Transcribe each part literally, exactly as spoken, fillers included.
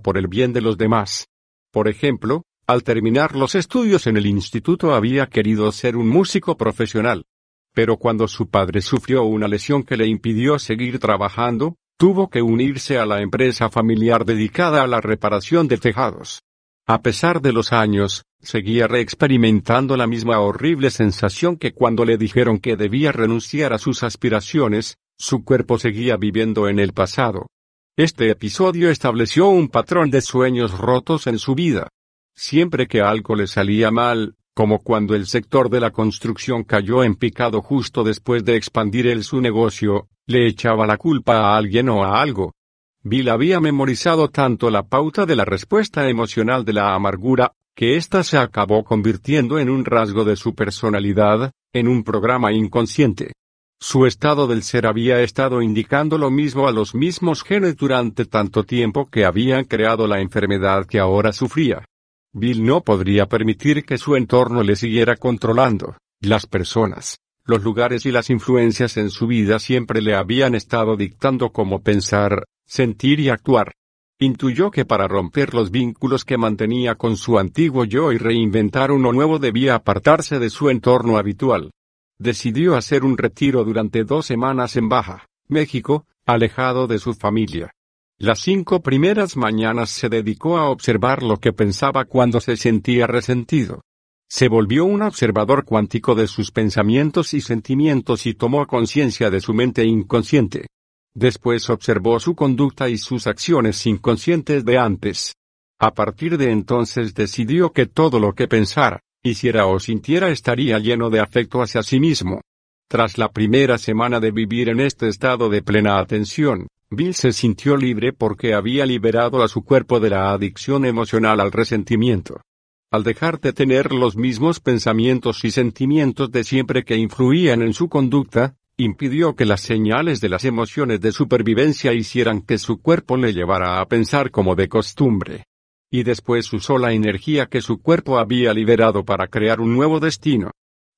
por el bien de los demás. Por ejemplo, al terminar los estudios en el instituto había querido ser un músico profesional. Pero cuando su padre sufrió una lesión que le impidió seguir trabajando, tuvo que unirse a la empresa familiar dedicada a la reparación de tejados. A pesar de los años, seguía reexperimentando la misma horrible sensación que cuando le dijeron que debía renunciar a sus aspiraciones, su cuerpo seguía viviendo en el pasado. Este episodio estableció un patrón de sueños rotos en su vida. Siempre que algo le salía mal, como cuando el sector de la construcción cayó en picado justo después de expandir él su negocio, le echaba la culpa a alguien o a algo. Bill había memorizado tanto la pauta de la respuesta emocional de la amargura, que ésta se acabó convirtiendo en un rasgo de su personalidad, en un programa inconsciente. Su estado del ser había estado indicando lo mismo a los mismos genes durante tanto tiempo que habían creado la enfermedad que ahora sufría. Bill no podría permitir que su entorno le siguiera controlando. Las personas, los lugares y las influencias en su vida siempre le habían estado dictando cómo pensar, sentir y actuar. Intuyó que para romper los vínculos que mantenía con su antiguo yo y reinventar uno nuevo debía apartarse de su entorno habitual. Decidió hacer un retiro durante dos semanas en Baja, México, alejado de su familia. Las cinco primeras mañanas se dedicó a observar lo que pensaba cuando se sentía resentido. Se volvió un observador cuántico de sus pensamientos y sentimientos y tomó conciencia de su mente inconsciente. Después observó su conducta y sus acciones inconscientes de antes. A partir de entonces decidió que todo lo que pensara, hiciera o sintiera estaría lleno de afecto hacia sí mismo. Tras la primera semana de vivir en este estado de plena atención, Bill se sintió libre porque había liberado a su cuerpo de la adicción emocional al resentimiento. Al dejar de tener los mismos pensamientos y sentimientos de siempre que influían en su conducta, impidió que las señales de las emociones de supervivencia hicieran que su cuerpo le llevara a pensar como de costumbre. Y después usó la energía que su cuerpo había liberado para crear un nuevo destino.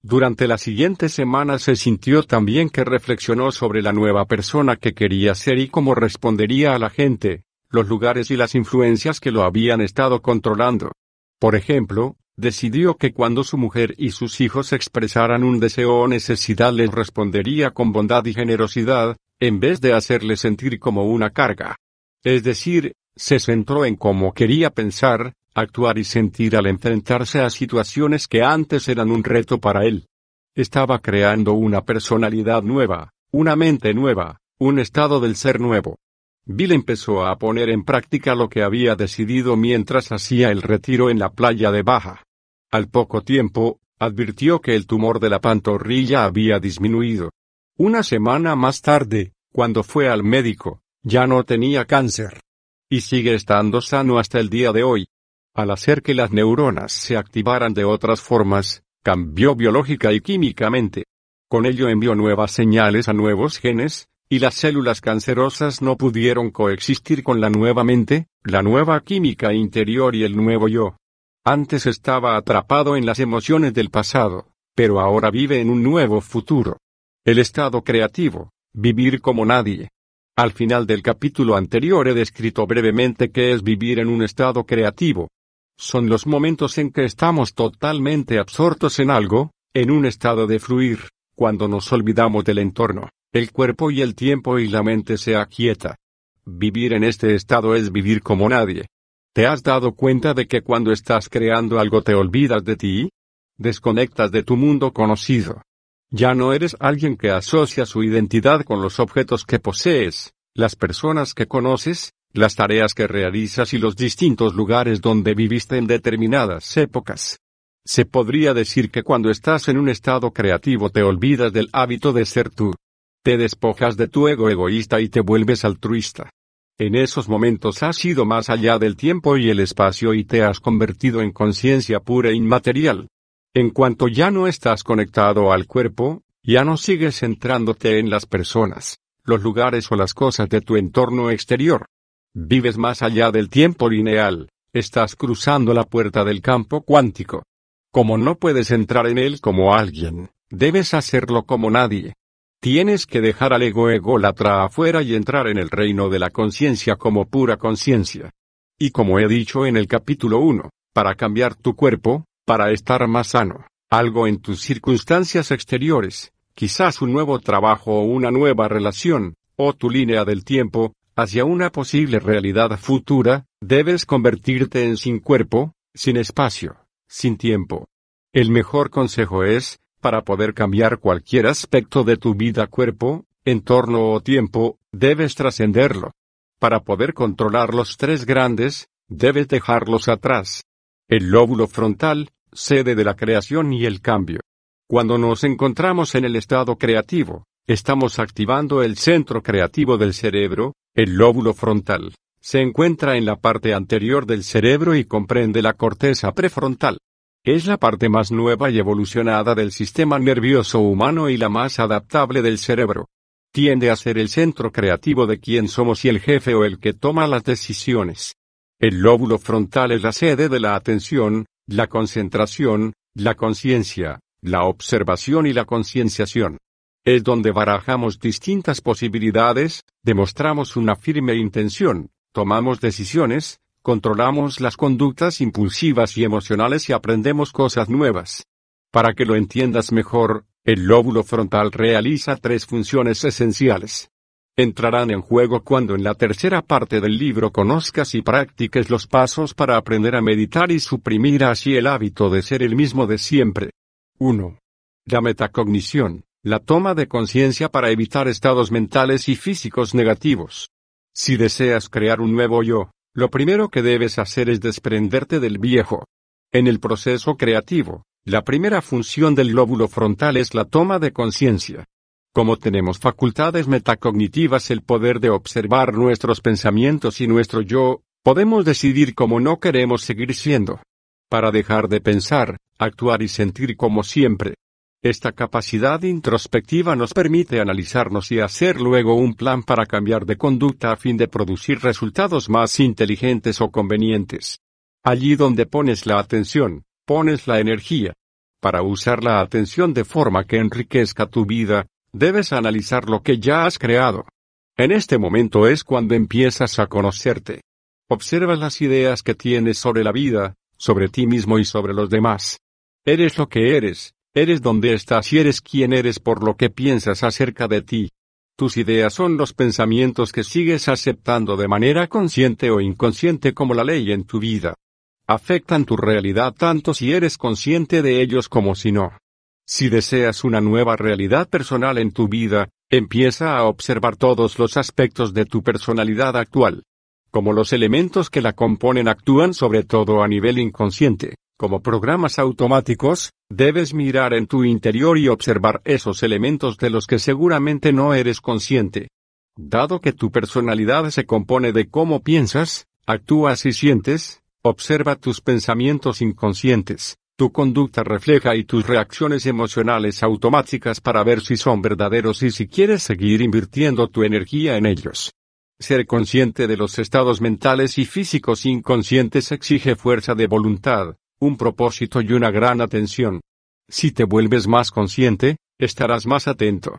Durante la siguiente semana se sintió tan bien que reflexionó sobre la nueva persona que quería ser y cómo respondería a la gente, los lugares y las influencias que lo habían estado controlando. Por ejemplo, decidió que cuando su mujer y sus hijos expresaran un deseo o necesidad les respondería con bondad y generosidad, en vez de hacerles sentir como una carga. Es decir, se centró en cómo quería pensar, actuar y sentir al enfrentarse a situaciones que antes eran un reto para él. Estaba creando una personalidad nueva, una mente nueva, un estado del ser nuevo. Bill empezó a poner en práctica lo que había decidido mientras hacía el retiro en la playa de Baja. Al poco tiempo, advirtió que el tumor de la pantorrilla había disminuido. Una semana más tarde, cuando fue al médico, ya no tenía cáncer. Y sigue estando sano hasta el día de hoy. Al hacer que las neuronas se activaran de otras formas, cambió biológica y químicamente. Con ello envió nuevas señales a nuevos genes, y las células cancerosas no pudieron coexistir con la nueva mente, la nueva química interior y el nuevo yo. Antes estaba atrapado en las emociones del pasado, pero ahora vive en un nuevo futuro. El estado creativo, vivir como nadie. Al final del capítulo anterior he descrito brevemente qué es vivir en un estado creativo. Son los momentos en que estamos totalmente absortos en algo, en un estado de fluir, cuando nos olvidamos del entorno, el cuerpo y el tiempo y la mente se aquieta. Vivir en este estado es vivir como nadie. ¿Te has dado cuenta de que cuando estás creando algo te olvidas de ti? Desconectas de tu mundo conocido. Ya no eres alguien que asocia su identidad con los objetos que posees, las personas que conoces, las tareas que realizas y los distintos lugares donde viviste en determinadas épocas. Se podría decir que cuando estás en un estado creativo te olvidas del hábito de ser tú. Te despojas de tu ego egoísta y te vuelves altruista. En esos momentos has ido más allá del tiempo y el espacio y te has convertido en conciencia pura e inmaterial. En cuanto ya no estás conectado al cuerpo, ya no sigues centrándote en las personas, los lugares o las cosas de tu entorno exterior. Vives más allá del tiempo lineal, estás cruzando la puerta del campo cuántico. Como no puedes entrar en él como alguien, debes hacerlo como nadie. Tienes que dejar al ego ególatra afuera y entrar en el reino de la conciencia como pura conciencia. Y como he dicho en el capítulo uno, para cambiar tu cuerpo, para estar más sano, algo en tus circunstancias exteriores, quizás un nuevo trabajo o una nueva relación, o tu línea del tiempo, hacia una posible realidad futura, debes convertirte en sin cuerpo, sin espacio, sin tiempo. El mejor consejo es, para poder cambiar cualquier aspecto de tu vida, cuerpo, entorno o tiempo, debes trascenderlo. Para poder controlar los tres grandes, debes dejarlos atrás. El lóbulo frontal, sede de la creación y el cambio. Cuando nos encontramos en el estado creativo, estamos activando el centro creativo del cerebro, el lóbulo frontal. Se encuentra en la parte anterior del cerebro y comprende la corteza prefrontal. Es la parte más nueva y evolucionada del sistema nervioso humano y la más adaptable del cerebro. Tiende a ser el centro creativo de quien somos y el jefe o el que toma las decisiones. El lóbulo frontal es la sede de la atención, la concentración, la conciencia, la observación y la concienciación. Es donde barajamos distintas posibilidades, demostramos una firme intención, tomamos decisiones, controlamos las conductas impulsivas y emocionales y aprendemos cosas nuevas. Para que lo entiendas mejor, el lóbulo frontal realiza tres funciones esenciales. Entrarán en juego cuando en la tercera parte del libro conozcas y practiques los pasos para aprender a meditar y suprimir así el hábito de ser el mismo de siempre. uno. La metacognición. La toma de conciencia para evitar estados mentales y físicos negativos. Si deseas crear un nuevo yo, lo primero que debes hacer es desprenderte del viejo. En el proceso creativo, la primera función del lóbulo frontal es la toma de conciencia. Como tenemos facultades metacognitivas, el poder de observar nuestros pensamientos y nuestro yo, podemos decidir cómo no queremos seguir siendo. Para dejar de pensar, actuar y sentir como siempre. Esta capacidad introspectiva nos permite analizarnos y hacer luego un plan para cambiar de conducta a fin de producir resultados más inteligentes o convenientes. Allí donde pones la atención, pones la energía. Para usar la atención de forma que enriquezca tu vida, debes analizar lo que ya has creado. En este momento es cuando empiezas a conocerte. Observas las ideas que tienes sobre la vida, sobre ti mismo y sobre los demás. Eres lo que eres. Eres donde estás y eres quien eres por lo que piensas acerca de ti. Tus ideas son los pensamientos que sigues aceptando de manera consciente o inconsciente como la ley en tu vida. Afectan tu realidad tanto si eres consciente de ellos como si no. Si deseas una nueva realidad personal en tu vida, empieza a observar todos los aspectos de tu personalidad actual. Como los elementos que la componen actúan sobre todo a nivel inconsciente. Como programas automáticos, debes mirar en tu interior y observar esos elementos de los que seguramente no eres consciente. Dado que tu personalidad se compone de cómo piensas, actúas y sientes, observa tus pensamientos inconscientes, tu conducta refleja y tus reacciones emocionales automáticas para ver si son verdaderos y si quieres seguir invirtiendo tu energía en ellos. Ser consciente de los estados mentales y físicos inconscientes exige fuerza de voluntad, un propósito y una gran atención. Si te vuelves más consciente, estarás más atento.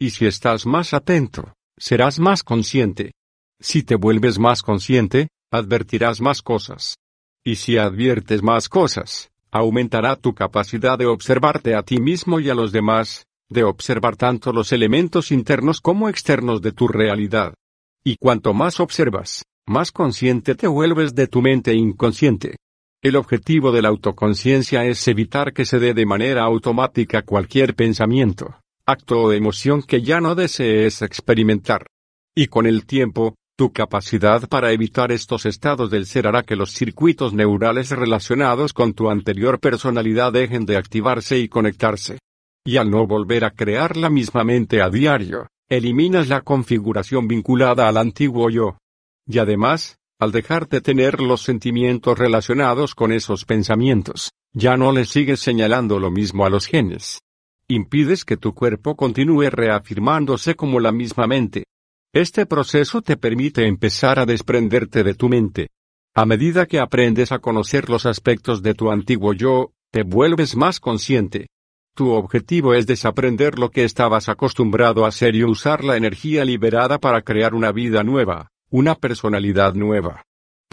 Y si estás más atento, serás más consciente. Si te vuelves más consciente, advertirás más cosas. Y si adviertes más cosas, aumentará tu capacidad de observarte a ti mismo y a los demás, de observar tanto los elementos internos como externos de tu realidad. Y cuanto más observas, más consciente te vuelves de tu mente inconsciente. El objetivo de la autoconciencia es evitar que se dé de manera automática cualquier pensamiento, acto o emoción que ya no desees experimentar. Y con el tiempo, tu capacidad para evitar estos estados del ser hará que los circuitos neurales relacionados con tu anterior personalidad dejen de activarse y conectarse. Y al no volver a crear la misma mente a diario, eliminas la configuración vinculada al antiguo yo. Y además, al dejar de tener los sentimientos relacionados con esos pensamientos, ya no le sigues señalando lo mismo a los genes. Impides que tu cuerpo continúe reafirmándose como la misma mente. Este proceso te permite empezar a desprenderte de tu mente. A medida que aprendes a conocer los aspectos de tu antiguo yo, te vuelves más consciente. Tu objetivo es desaprender lo que estabas acostumbrado a hacer y usar la energía liberada para crear una vida nueva. Una personalidad nueva.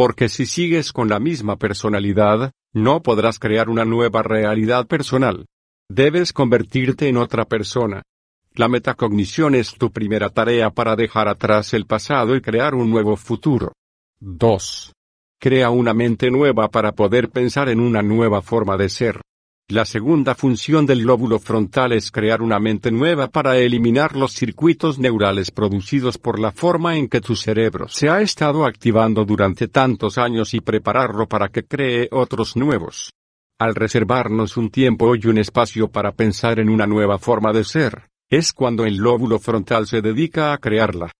porque si sigues con la misma personalidad, no podrás crear una nueva realidad personal. Debes convertirte en otra persona. La metacognición es tu primera tarea para dejar atrás el pasado y crear un nuevo futuro. dos. Crea una mente nueva para poder pensar en una nueva forma de ser. La segunda función del lóbulo frontal es crear una mente nueva para eliminar los circuitos neurales producidos por la forma en que tu cerebro se ha estado activando durante tantos años y prepararlo para que cree otros nuevos. Al reservarnos un tiempo y un espacio para pensar en una nueva forma de ser, es cuando el lóbulo frontal se dedica a crearla.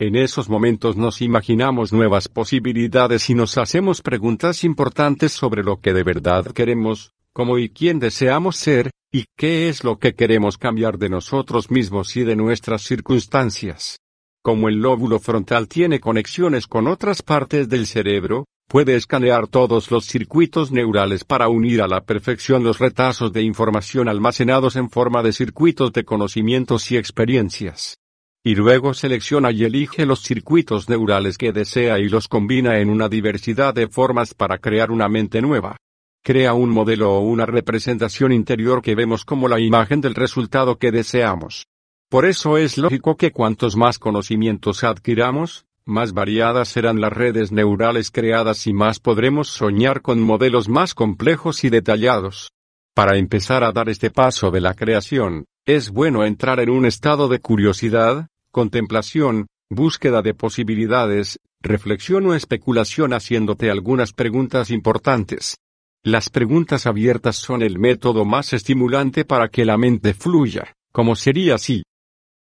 En esos momentos nos imaginamos nuevas posibilidades y nos hacemos preguntas importantes sobre lo que de verdad queremos, cómo y quién deseamos ser, y qué es lo que queremos cambiar de nosotros mismos y de nuestras circunstancias. Como el lóbulo frontal tiene conexiones con otras partes del cerebro, puede escanear todos los circuitos neurales para unir a la perfección los retazos de información almacenados en forma de circuitos de conocimientos y experiencias. Y luego selecciona y elige los circuitos neurales que desea y los combina en una diversidad de formas para crear una mente nueva. Crea un modelo o una representación interior que vemos como la imagen del resultado que deseamos. Por eso es lógico que cuantos más conocimientos adquiramos, más variadas serán las redes neurales creadas y más podremos soñar con modelos más complejos y detallados. Para empezar a dar este paso de la creación, es bueno entrar en un estado de curiosidad, contemplación, búsqueda de posibilidades, reflexión o especulación haciéndote algunas preguntas importantes. Las preguntas abiertas son el método más estimulante para que la mente fluya, como sería si.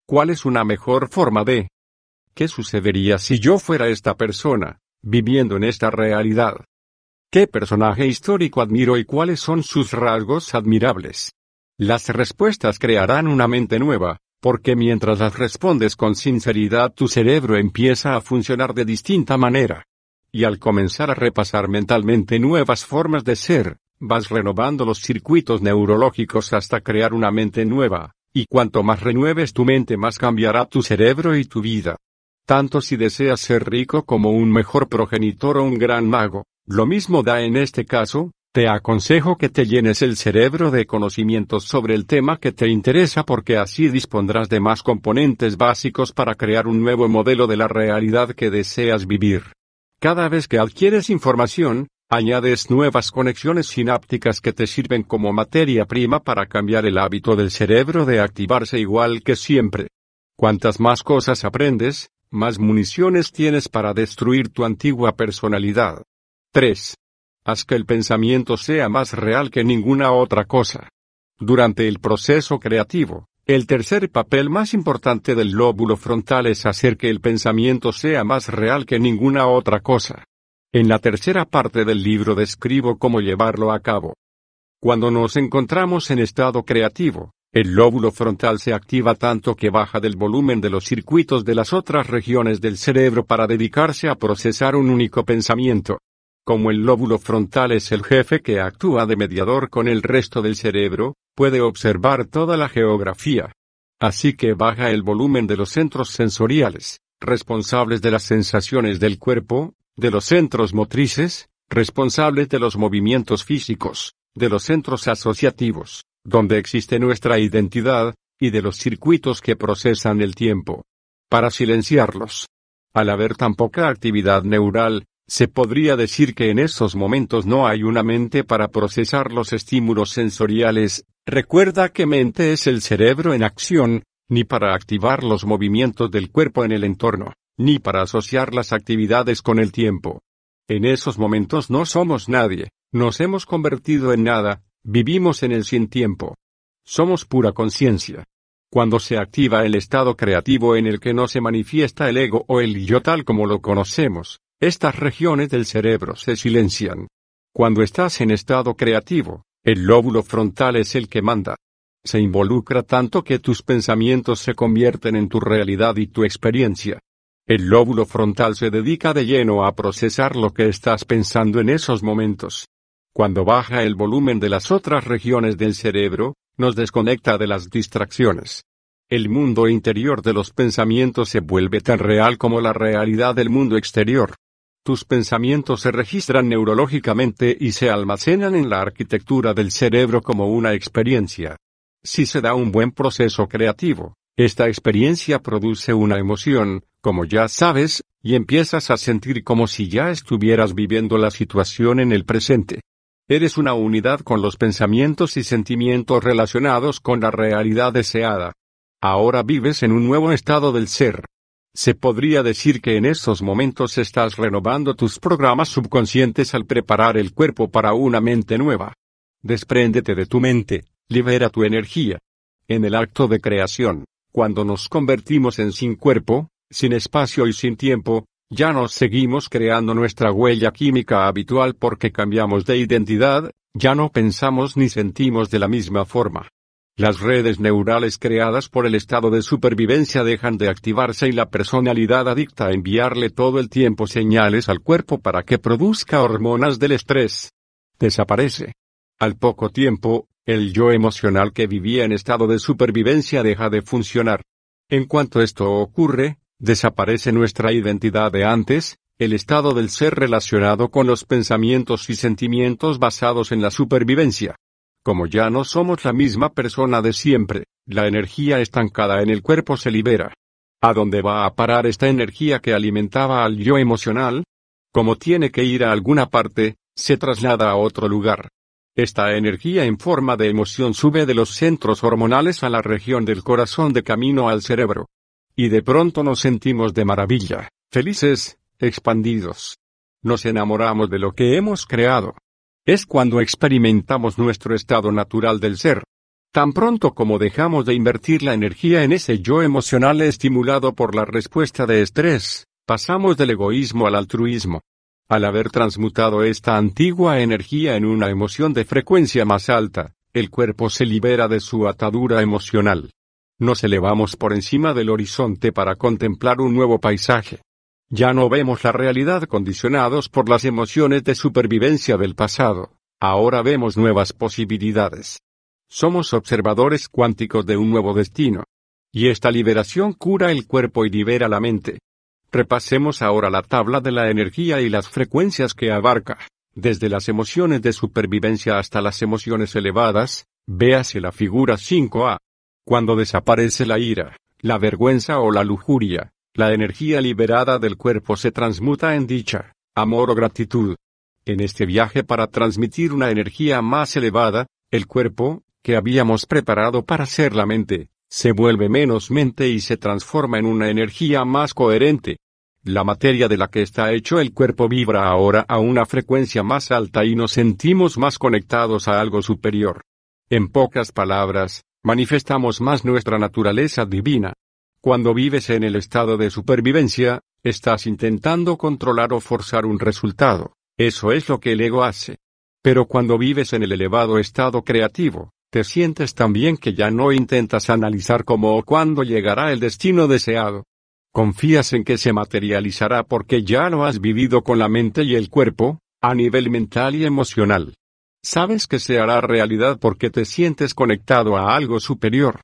¿Cuál es una mejor forma de? ¿Qué sucedería si yo fuera esta persona, viviendo en esta realidad? ¿Qué personaje histórico admiro y cuáles son sus rasgos admirables? Las respuestas crearán una mente nueva, porque mientras las respondes con sinceridad tu cerebro empieza a funcionar de distinta manera. Y al comenzar a repasar mentalmente nuevas formas de ser, vas renovando los circuitos neurológicos hasta crear una mente nueva, y cuanto más renueves tu mente más cambiará tu cerebro y tu vida. Tanto si deseas ser rico como un mejor progenitor o un gran mago, lo mismo da en este caso, te aconsejo que te llenes el cerebro de conocimientos sobre el tema que te interesa porque así dispondrás de más componentes básicos para crear un nuevo modelo de la realidad que deseas vivir. Cada vez que adquieres información, añades nuevas conexiones sinápticas que te sirven como materia prima para cambiar el hábito del cerebro de activarse igual que siempre. Cuantas más cosas aprendes, más municiones tienes para destruir tu antigua personalidad. tres. Haz que el pensamiento sea más real que ninguna otra cosa. Durante el proceso creativo, el tercer papel más importante del lóbulo frontal es hacer que el pensamiento sea más real que ninguna otra cosa. En la tercera parte del libro describo cómo llevarlo a cabo. Cuando nos encontramos en estado creativo, el lóbulo frontal se activa tanto que baja del volumen de los circuitos de las otras regiones del cerebro para dedicarse a procesar un único pensamiento. Como el lóbulo frontal es el jefe que actúa de mediador con el resto del cerebro, puede observar toda la geografía. Así que baja el volumen de los centros sensoriales, responsables de las sensaciones del cuerpo, de los centros motrices, responsables de los movimientos físicos, de los centros asociativos, donde existe nuestra identidad, y de los circuitos que procesan el tiempo. Para silenciarlos. Al haber tan poca actividad neural, se podría decir que en esos momentos no hay una mente para procesar los estímulos sensoriales, recuerda que mente es el cerebro en acción, ni para activar los movimientos del cuerpo en el entorno, ni para asociar las actividades con el tiempo. En esos momentos no somos nadie, nos hemos convertido en nada, vivimos en el sin tiempo. Somos pura conciencia. Cuando se activa el estado creativo en el que no se manifiesta el ego o el yo tal como lo conocemos, estas regiones del cerebro se silencian. Cuando estás en estado creativo, el lóbulo frontal es el que manda. Se involucra tanto que tus pensamientos se convierten en tu realidad y tu experiencia. El lóbulo frontal se dedica de lleno a procesar lo que estás pensando en esos momentos. Cuando baja el volumen de las otras regiones del cerebro, nos desconecta de las distracciones. El mundo interior de los pensamientos se vuelve tan real como la realidad del mundo exterior. Tus pensamientos se registran neurológicamente y se almacenan en la arquitectura del cerebro como una experiencia. Si se da un buen proceso creativo, esta experiencia produce una emoción, como ya sabes, y empiezas a sentir como si ya estuvieras viviendo la situación en el presente. Eres una unidad con los pensamientos y sentimientos relacionados con la realidad deseada. Ahora vives en un nuevo estado del ser. Se podría decir que en estos momentos estás renovando tus programas subconscientes al preparar el cuerpo para una mente nueva. Despréndete de tu mente, libera tu energía. En el acto de creación, cuando nos convertimos en sin cuerpo, sin espacio y sin tiempo, ya nos seguimos creando nuestra huella química habitual porque cambiamos de identidad, ya no pensamos ni sentimos de la misma forma. Las redes neurales creadas por el estado de supervivencia dejan de activarse y la personalidad adicta a enviarle todo el tiempo señales al cuerpo para que produzca hormonas del estrés. Desaparece. Al poco tiempo, el yo emocional que vivía en estado de supervivencia deja de funcionar. En cuanto esto ocurre, desaparece nuestra identidad de antes, el estado del ser relacionado con los pensamientos y sentimientos basados en la supervivencia. Como ya no somos la misma persona de siempre, la energía estancada en el cuerpo se libera. ¿A dónde va a parar esta energía que alimentaba al yo emocional? Como tiene que ir a alguna parte, se traslada a otro lugar. Esta energía en forma de emoción sube de los centros hormonales a la región del corazón de camino al cerebro. Y de pronto nos sentimos de maravilla, felices, expandidos. Nos enamoramos de lo que hemos creado. Es cuando experimentamos nuestro estado natural del ser. Tan pronto como dejamos de invertir la energía en ese yo emocional estimulado por la respuesta de estrés, pasamos del egoísmo al altruismo. Al haber transmutado esta antigua energía en una emoción de frecuencia más alta, el cuerpo se libera de su atadura emocional. Nos elevamos por encima del horizonte para contemplar un nuevo paisaje. Ya no vemos la realidad condicionados por las emociones de supervivencia del pasado, ahora vemos nuevas posibilidades. Somos observadores cuánticos de un nuevo destino. Y esta liberación cura el cuerpo y libera la mente. Repasemos ahora la tabla de la energía y las frecuencias que abarca, desde las emociones de supervivencia hasta las emociones elevadas, véase la figura cinco A. Cuando desaparece la ira, la vergüenza o la lujuria, la energía liberada del cuerpo se transmuta en dicha, amor o gratitud. En este viaje para transmitir una energía más elevada, el cuerpo, que habíamos preparado para ser la mente, se vuelve menos mente y se transforma en una energía más coherente. La materia de la que está hecho el cuerpo vibra ahora a una frecuencia más alta y nos sentimos más conectados a algo superior. En pocas palabras, manifestamos más nuestra naturaleza divina. Cuando vives en el estado de supervivencia, estás intentando controlar o forzar un resultado. Eso es lo que el ego hace. Pero cuando vives en el elevado estado creativo, te sientes tan bien que ya no intentas analizar cómo o cuándo llegará el destino deseado. Confías en que se materializará porque ya lo has vivido con la mente y el cuerpo, a nivel mental y emocional. Sabes que se hará realidad porque te sientes conectado a algo superior.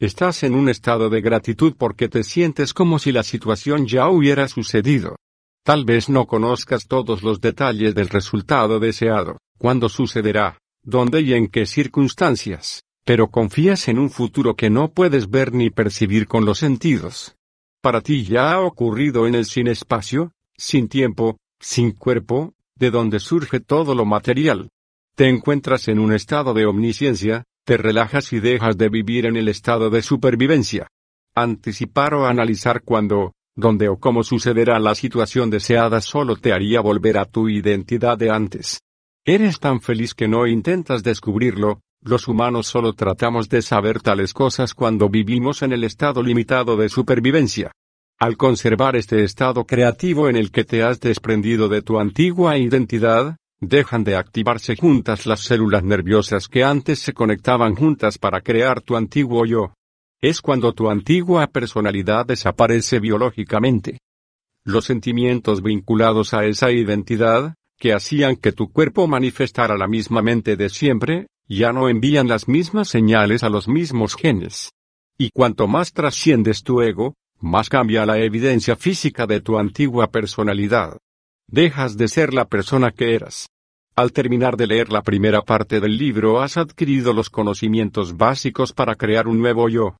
Estás en un estado de gratitud porque te sientes como si la situación ya hubiera sucedido. Tal vez no conozcas todos los detalles del resultado deseado, cuándo sucederá, dónde y en qué circunstancias, pero confías en un futuro que no puedes ver ni percibir con los sentidos. Para ti ya ha ocurrido en el sin espacio, sin tiempo, sin cuerpo, de donde surge todo lo material. Te encuentras en un estado de omnisciencia, te relajas y dejas de vivir en el estado de supervivencia. Anticipar o analizar cuándo, dónde o cómo sucederá la situación deseada solo te haría volver a tu identidad de antes. Eres tan feliz que no intentas descubrirlo, los humanos solo tratamos de saber tales cosas cuando vivimos en el estado limitado de supervivencia. Al conservar este estado creativo en el que te has desprendido de tu antigua identidad, dejan de activarse juntas las células nerviosas que antes se conectaban juntas para crear tu antiguo yo. Es cuando tu antigua personalidad desaparece biológicamente. Los sentimientos vinculados a esa identidad, que hacían que tu cuerpo manifestara la misma mente de siempre, ya no envían las mismas señales a los mismos genes. Y cuanto más trasciendes tu ego, más cambia la evidencia física de tu antigua personalidad. dejas de ser la persona que eras. Al terminar de leer la primera parte del libro has adquirido los conocimientos básicos para crear un nuevo yo.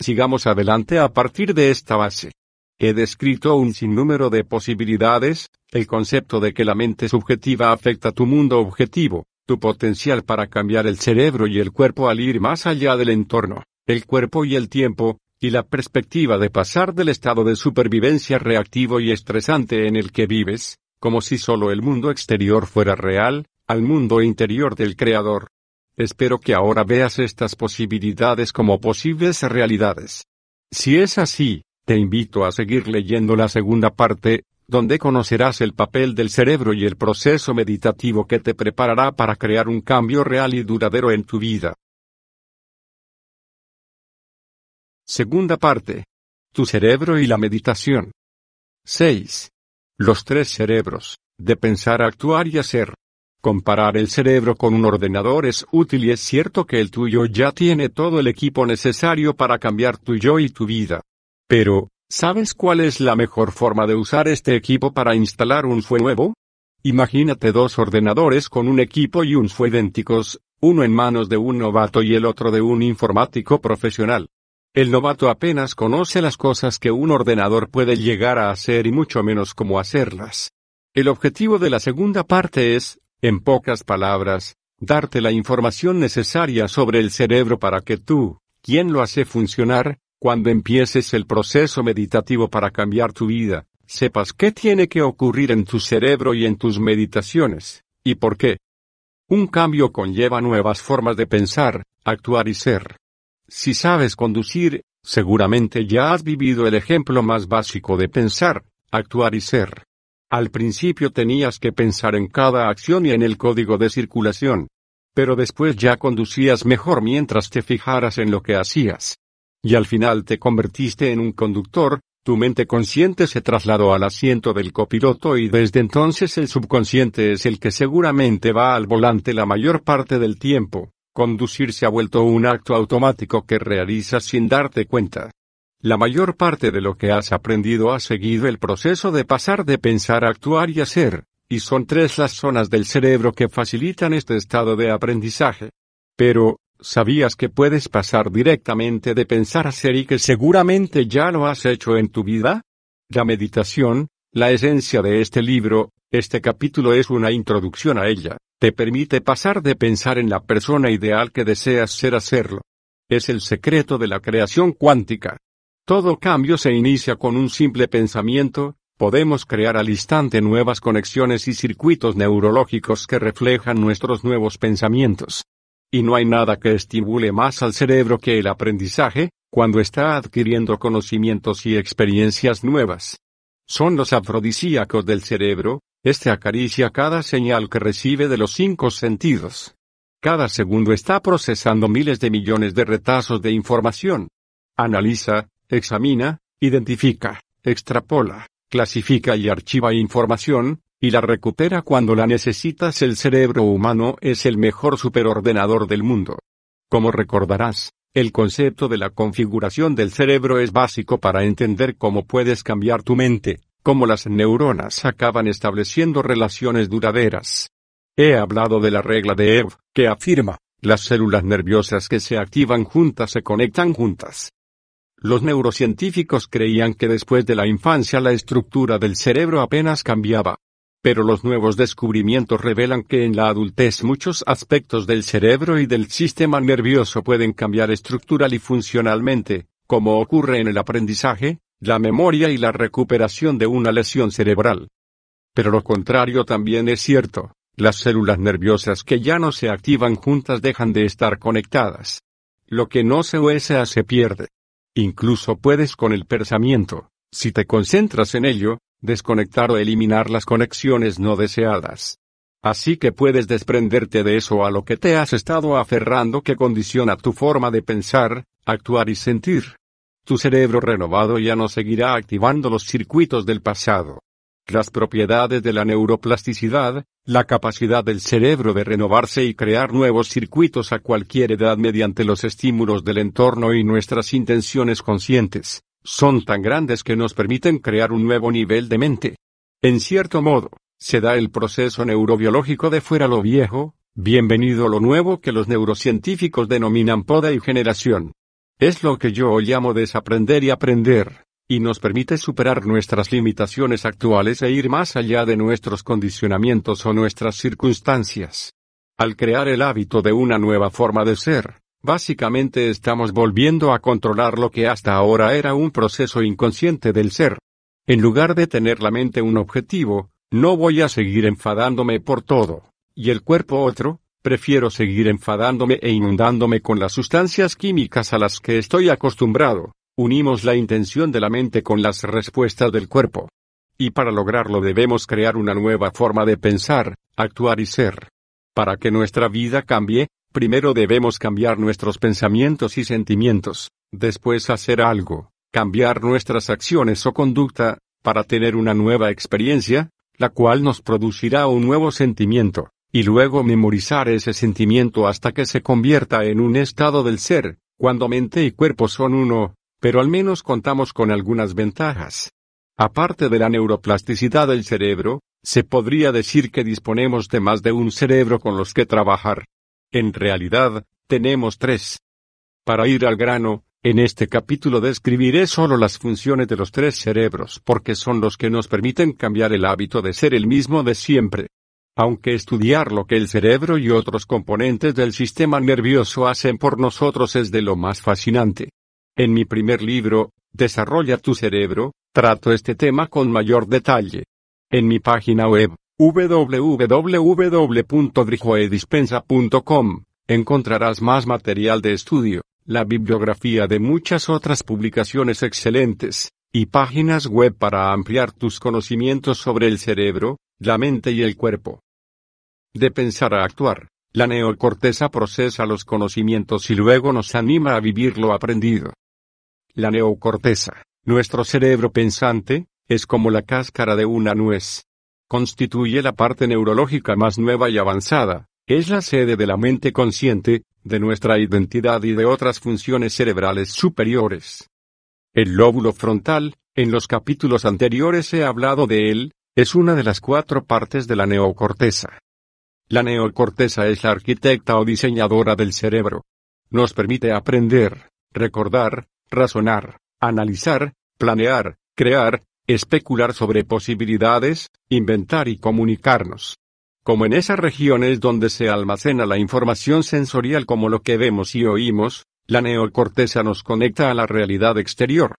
Sigamos adelante a partir de esta base. He descrito un sinnúmero de posibilidades, el concepto de que la mente subjetiva afecta tu mundo objetivo, tu potencial para cambiar el cerebro y el cuerpo al ir más allá del entorno, el cuerpo y el tiempo, y la perspectiva de pasar del estado de supervivencia reactivo y estresante en el que vives, como si solo el mundo exterior fuera real, al mundo interior del Creador. Espero que ahora veas estas posibilidades como posibles realidades. Si es así, te invito a seguir leyendo la segunda parte, donde conocerás el papel del cerebro y el proceso meditativo que te preparará para crear un cambio real y duradero en tu vida. Segunda parte. Tu cerebro y la meditación. seis. Los tres cerebros, de pensar, actuar y hacer. Comparar el cerebro con un ordenador es útil y es cierto que el tuyo ya tiene todo el equipo necesario para cambiar tu yo y tu vida. Pero, ¿sabes cuál es la mejor forma de usar este equipo para instalar un yo nuevo? Imagínate dos ordenadores con un equipo y un yo idénticos, uno en manos de un novato y el otro de un informático profesional. El novato apenas conoce las cosas que un ordenador puede llegar a hacer y mucho menos cómo hacerlas. El objetivo de la segunda parte es, en pocas palabras, darte la información necesaria sobre el cerebro para que tú, quien lo hace funcionar, cuando empieces el proceso meditativo para cambiar tu vida, sepas qué tiene que ocurrir en tu cerebro y en tus meditaciones, y por qué. Un cambio conlleva nuevas formas de pensar, actuar y ser. Si sabes conducir, seguramente ya has vivido el ejemplo más básico de pensar, actuar y ser. Al principio tenías que pensar en cada acción y en el código de circulación. Pero después ya conducías mejor mientras te fijaras en lo que hacías. Y al final te convertiste en un conductor, tu mente consciente se trasladó al asiento del copiloto y desde entonces el subconsciente es el que seguramente va al volante la mayor parte del tiempo. Conducir se ha vuelto un acto automático que realizas sin darte cuenta. La mayor parte de lo que has aprendido ha seguido el proceso de pasar de pensar a actuar y hacer, y son tres las zonas del cerebro que facilitan este estado de aprendizaje. Pero, ¿sabías que puedes pasar directamente de pensar a hacer y que seguramente ya lo has hecho en tu vida? La meditación, la esencia de este libro, este capítulo es una introducción a ella. Te permite pasar de pensar en la persona ideal que deseas ser a serlo. Es el secreto de la creación cuántica. Todo cambio se inicia con un simple pensamiento, podemos crear al instante nuevas conexiones y circuitos neurológicos que reflejan nuestros nuevos pensamientos. Y no hay nada que estimule más al cerebro que el aprendizaje, cuando está adquiriendo conocimientos y experiencias nuevas. Son los afrodisíacos del cerebro. Este acaricia cada señal que recibe de los cinco sentidos. Cada segundo está procesando miles de millones de retazos de información. Analiza, examina, identifica, extrapola, clasifica y archiva información, y la recupera cuando la necesitas. El cerebro humano es el mejor superordenador del mundo. Como recordarás, el concepto de la configuración del cerebro es básico para entender cómo puedes cambiar tu mente. Cómo las neuronas acaban estableciendo relaciones duraderas. He hablado de la regla de Hebb, que afirma, las células nerviosas que se activan juntas se conectan juntas. Los neurocientíficos creían que después de la infancia la estructura del cerebro apenas cambiaba. Pero los nuevos descubrimientos revelan que en la adultez muchos aspectos del cerebro y del sistema nervioso pueden cambiar estructural y funcionalmente, como ocurre en el aprendizaje, la memoria y la recuperación de una lesión cerebral. Pero lo contrario también es cierto, las células nerviosas que ya no se activan juntas dejan de estar conectadas. Lo que no se usa se pierde. Incluso puedes con el pensamiento, si te concentras en ello, desconectar o eliminar las conexiones no deseadas. Así que puedes desprenderte de eso a lo que te has estado aferrando que condiciona tu forma de pensar, actuar y sentir. Tu cerebro renovado ya no seguirá activando los circuitos del pasado. Las propiedades de la neuroplasticidad, la capacidad del cerebro de renovarse y crear nuevos circuitos a cualquier edad mediante los estímulos del entorno y nuestras intenciones conscientes, son tan grandes que nos permiten crear un nuevo nivel de mente. En cierto modo, se da el proceso neurobiológico de fuera lo viejo, bienvenido lo nuevo que los neurocientíficos denominan poda y generación. Es lo que yo llamo desaprender y aprender, y nos permite superar nuestras limitaciones actuales e ir más allá de nuestros condicionamientos o nuestras circunstancias. Al crear el hábito de una nueva forma de ser, básicamente estamos volviendo a controlar lo que hasta ahora era un proceso inconsciente del ser. En lugar de tener la mente un objetivo, no voy a seguir enfadándome por todo, y el cuerpo otro, prefiero seguir enfadándome e inundándome con las sustancias químicas a las que estoy acostumbrado. Unimos la intención de la mente con las respuestas del cuerpo. Y para lograrlo debemos crear una nueva forma de pensar, actuar y ser. Para que nuestra vida cambie, primero debemos cambiar nuestros pensamientos y sentimientos, después hacer algo, cambiar nuestras acciones o conducta, para tener una nueva experiencia, la cual nos producirá un nuevo sentimiento, y luego memorizar ese sentimiento hasta que se convierta en un estado del ser, cuando mente y cuerpo son uno, pero al menos contamos con algunas ventajas. Aparte de la neuroplasticidad del cerebro, se podría decir que disponemos de más de un cerebro con los que trabajar. En realidad, tenemos tres. Para ir al grano, en este capítulo describiré solo las funciones de los tres cerebros porque son los que nos permiten cambiar el hábito de ser el mismo de siempre. Aunque estudiar lo que el cerebro y otros componentes del sistema nervioso hacen por nosotros es de lo más fascinante. En mi primer libro, Desarrolla tu cerebro, trato este tema con mayor detalle. En mi página web, w w w punto drijoedispensa punto com, encontrarás más material de estudio, la bibliografía de muchas otras publicaciones excelentes, y páginas web para ampliar tus conocimientos sobre el cerebro, la mente y el cuerpo. De pensar a actuar, la neocorteza procesa los conocimientos y luego nos anima a vivir lo aprendido. La neocorteza, nuestro cerebro pensante, es como la cáscara de una nuez. Constituye la parte neurológica más nueva y avanzada, es la sede de la mente consciente, de nuestra identidad y de otras funciones cerebrales superiores. El lóbulo frontal, en los capítulos anteriores he hablado de él, es una de las cuatro partes de la neocorteza. La neocorteza es la arquitecta o diseñadora del cerebro. Nos permite aprender, recordar, razonar, analizar, planear, crear, especular sobre posibilidades, inventar y comunicarnos. Como en esas regiones donde se almacena la información sensorial como lo que vemos y oímos, la neocorteza nos conecta a la realidad exterior.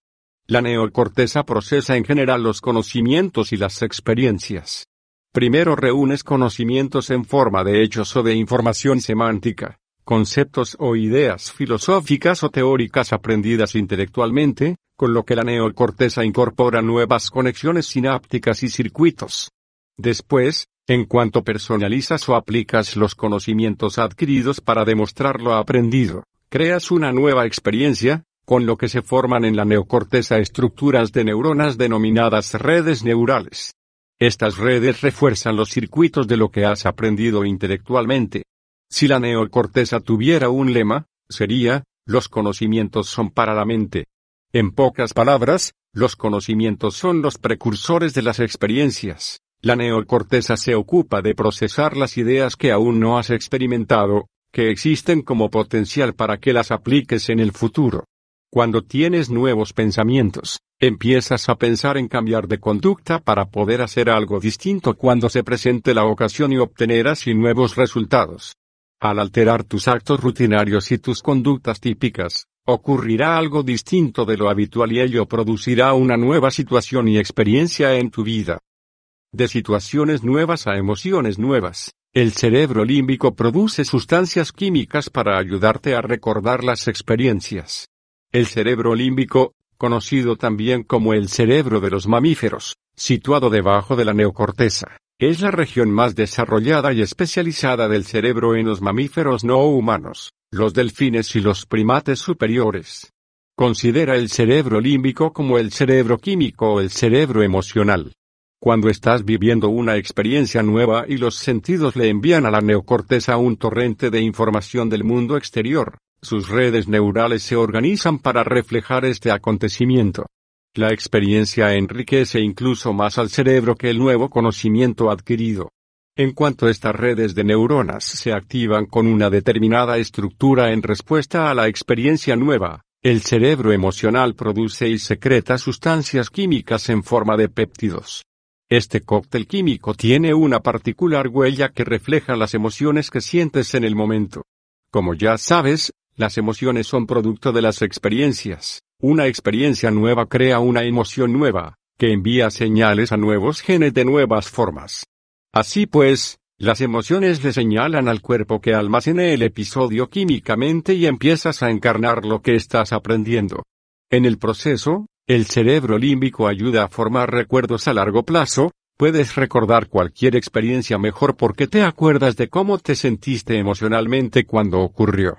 La neocorteza procesa en general los conocimientos y las experiencias. Primero reúnes conocimientos en forma de hechos o de información semántica, conceptos o ideas filosóficas o teóricas aprendidas intelectualmente, con lo que la neocorteza incorpora nuevas conexiones sinápticas y circuitos. Después, en cuanto personalizas o aplicas los conocimientos adquiridos para demostrar lo aprendido, creas una nueva experiencia, con lo que se forman en la neocorteza estructuras de neuronas denominadas redes neurales. Estas redes refuerzan los circuitos de lo que has aprendido intelectualmente. Si la neocorteza tuviera un lema, sería, los conocimientos son para la mente. En pocas palabras, los conocimientos son los precursores de las experiencias. La neocorteza se ocupa de procesar las ideas que aún no has experimentado, que existen como potencial para que las apliques en el futuro. Cuando tienes nuevos pensamientos, empiezas a pensar en cambiar de conducta para poder hacer algo distinto cuando se presente la ocasión y obtener así nuevos resultados. Al alterar tus actos rutinarios y tus conductas típicas, ocurrirá algo distinto de lo habitual y ello producirá una nueva situación y experiencia en tu vida. De situaciones nuevas a emociones nuevas, el cerebro límbico produce sustancias químicas para ayudarte a recordar las experiencias. El cerebro límbico, conocido también como el cerebro de los mamíferos, situado debajo de la neocorteza, es la región más desarrollada y especializada del cerebro en los mamíferos no humanos, los delfines y los primates superiores. Considera el cerebro límbico como el cerebro químico o el cerebro emocional. Cuando estás viviendo una experiencia nueva y los sentidos le envían a la neocorteza un torrente de información del mundo exterior, sus redes neurales se organizan para reflejar este acontecimiento. La experiencia enriquece incluso más al cerebro que el nuevo conocimiento adquirido. En cuanto estas redes de neuronas se activan con una determinada estructura en respuesta a la experiencia nueva, el cerebro emocional produce y secreta sustancias químicas en forma de péptidos. Este cóctel químico tiene una particular huella que refleja las emociones que sientes en el momento. Como ya sabes, las emociones son producto de las experiencias. Una experiencia nueva crea una emoción nueva, que envía señales a nuevos genes de nuevas formas. Así pues, las emociones le señalan al cuerpo que almacene el episodio químicamente y empiezas a encarnar lo que estás aprendiendo. En el proceso, el cerebro límbico ayuda a formar recuerdos a largo plazo. Puedes recordar cualquier experiencia mejor porque te acuerdas de cómo te sentiste emocionalmente cuando ocurrió.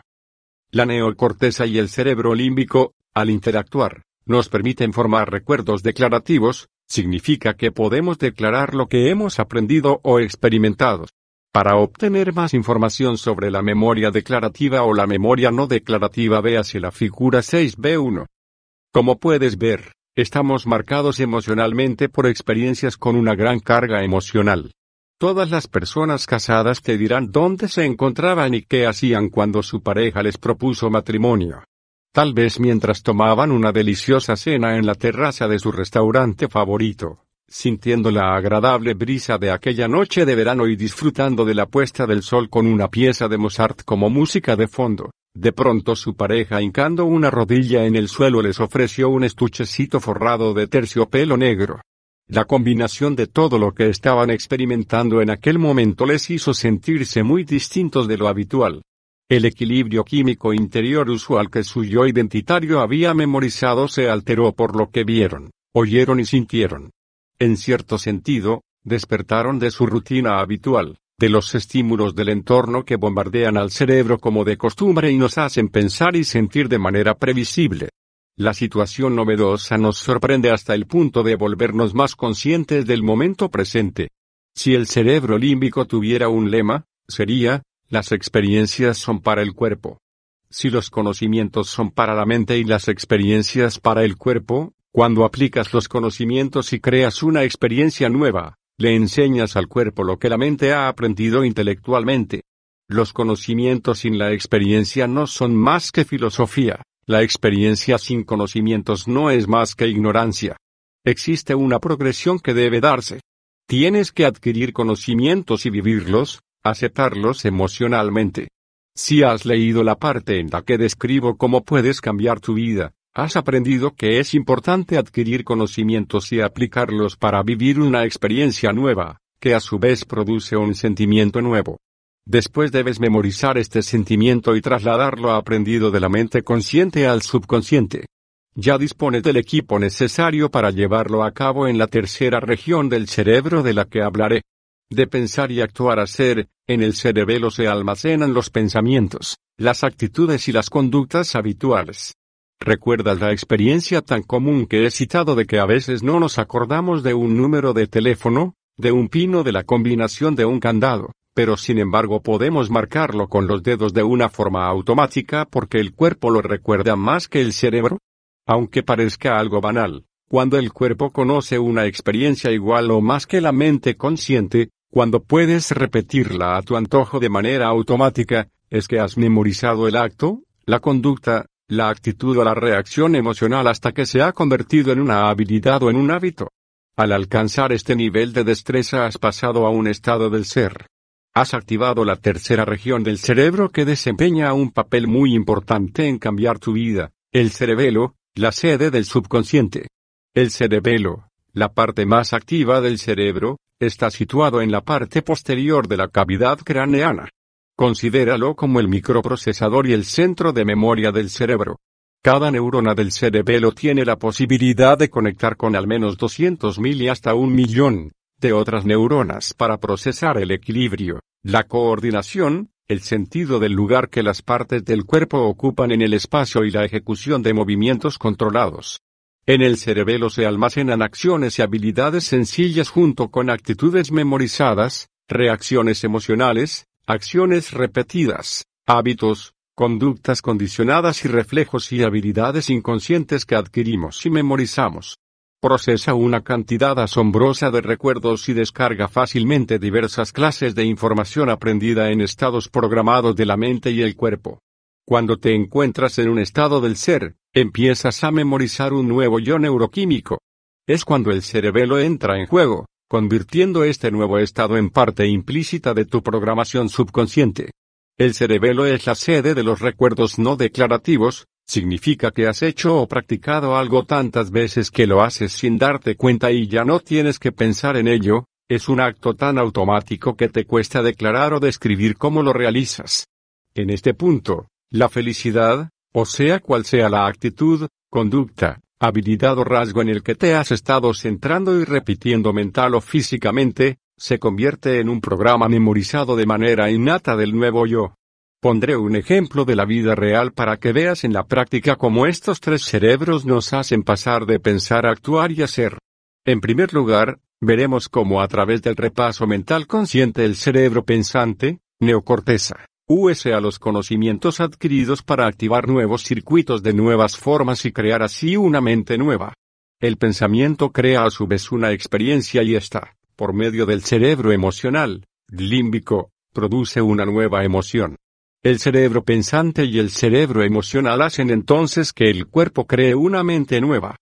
La neocorteza y el cerebro límbico, al interactuar, nos permiten formar recuerdos declarativos. Significa que podemos declarar lo que hemos aprendido o experimentado. Para obtener más información sobre la memoria declarativa o la memoria no declarativa, ve hacia la figura seis B uno. Como puedes ver, estamos marcados emocionalmente por experiencias con una gran carga emocional. Todas las personas casadas te dirán dónde se encontraban y qué hacían cuando su pareja les propuso matrimonio. Tal vez mientras tomaban una deliciosa cena en la terraza de su restaurante favorito, sintiendo la agradable brisa de aquella noche de verano y disfrutando de la puesta del sol con una pieza de Mozart como música de fondo, de pronto su pareja, hincando una rodilla en el suelo, les ofreció un estuchecito forrado de terciopelo negro. La combinación de todo lo que estaban experimentando en aquel momento les hizo sentirse muy distintos de lo habitual. El equilibrio químico interior usual que su yo identitario había memorizado se alteró por lo que vieron, oyeron y sintieron. En cierto sentido, despertaron de su rutina habitual, de los estímulos del entorno que bombardean al cerebro como de costumbre y nos hacen pensar y sentir de manera previsible. La situación novedosa nos sorprende hasta el punto de volvernos más conscientes del momento presente. Si el cerebro límbico tuviera un lema, sería: las experiencias son para el cuerpo. Si los conocimientos son para la mente y las experiencias para el cuerpo, cuando aplicas los conocimientos y creas una experiencia nueva, le enseñas al cuerpo lo que la mente ha aprendido intelectualmente. Los conocimientos sin la experiencia no son más que filosofía. La experiencia sin conocimientos no es más que ignorancia. Existe una progresión que debe darse. Tienes que adquirir conocimientos y vivirlos, aceptarlos emocionalmente. Si has leído la parte en la que describo cómo puedes cambiar tu vida, has aprendido que es importante adquirir conocimientos y aplicarlos para vivir una experiencia nueva, que a su vez produce un sentimiento nuevo. Después debes memorizar este sentimiento y trasladarlo aprendido de la mente consciente al subconsciente. Ya dispones del equipo necesario para llevarlo a cabo en la tercera región del cerebro de la que hablaré. De pensar y actuar a ser, en el cerebelo se almacenan los pensamientos, las actitudes y las conductas habituales. ¿Recuerdas la experiencia tan común que he citado de que a veces no nos acordamos de un número de teléfono, de un pino, de la combinación de un candado, pero sin embargo podemos marcarlo con los dedos de una forma automática porque el cuerpo lo recuerda más que el cerebro? Aunque parezca algo banal, cuando el cuerpo conoce una experiencia igual o más que la mente consciente, cuando puedes repetirla a tu antojo de manera automática, es que has memorizado el acto, la conducta, la actitud o la reacción emocional hasta que se ha convertido en una habilidad o en un hábito. Al alcanzar este nivel de destreza has pasado a un estado del ser. Has activado la tercera región del cerebro que desempeña un papel muy importante en cambiar tu vida, el cerebelo, la sede del subconsciente. El cerebelo, la parte más activa del cerebro, está situado en la parte posterior de la cavidad craneana. Considéralo como el microprocesador y el centro de memoria del cerebro. Cada neurona del cerebelo tiene la posibilidad de conectar con al menos doscientos mil y hasta un millón de otras neuronas para procesar el equilibrio, la coordinación, el sentido del lugar que las partes del cuerpo ocupan en el espacio y la ejecución de movimientos controlados. En el cerebelo se almacenan acciones y habilidades sencillas junto con actitudes memorizadas, reacciones emocionales, acciones repetidas, hábitos, conductas condicionadas y reflejos y habilidades inconscientes que adquirimos y memorizamos. procesa una cantidad asombrosa de recuerdos y descarga fácilmente diversas clases de información aprendida en estados programados de la mente y el cuerpo. Cuando te encuentras en un estado del ser, empiezas a memorizar un nuevo yo neuroquímico. Es cuando el cerebelo entra en juego, convirtiendo este nuevo estado en parte implícita de tu programación subconsciente. El cerebelo es la sede de los recuerdos no declarativos, significa que has hecho o practicado algo tantas veces que lo haces sin darte cuenta y ya no tienes que pensar en ello, es un acto tan automático que te cuesta declarar o describir cómo lo realizas. En este punto, la felicidad, o sea cual sea la actitud, conducta, habilidad o rasgo en el que te has estado centrando y repitiendo mental o físicamente, se convierte en un programa memorizado de manera innata del nuevo yo. Pondré un ejemplo de la vida real para que veas en la práctica cómo estos tres cerebros nos hacen pasar de pensar a actuar y a ser. En primer lugar, veremos cómo a través del repaso mental consciente el cerebro pensante, neocorteza, use a los conocimientos adquiridos para activar nuevos circuitos de nuevas formas y crear así una mente nueva. El pensamiento crea a su vez una experiencia y ésta, por medio del cerebro emocional, límbico, produce una nueva emoción. El cerebro pensante y el cerebro emocional hacen entonces que el cuerpo cree una mente nueva.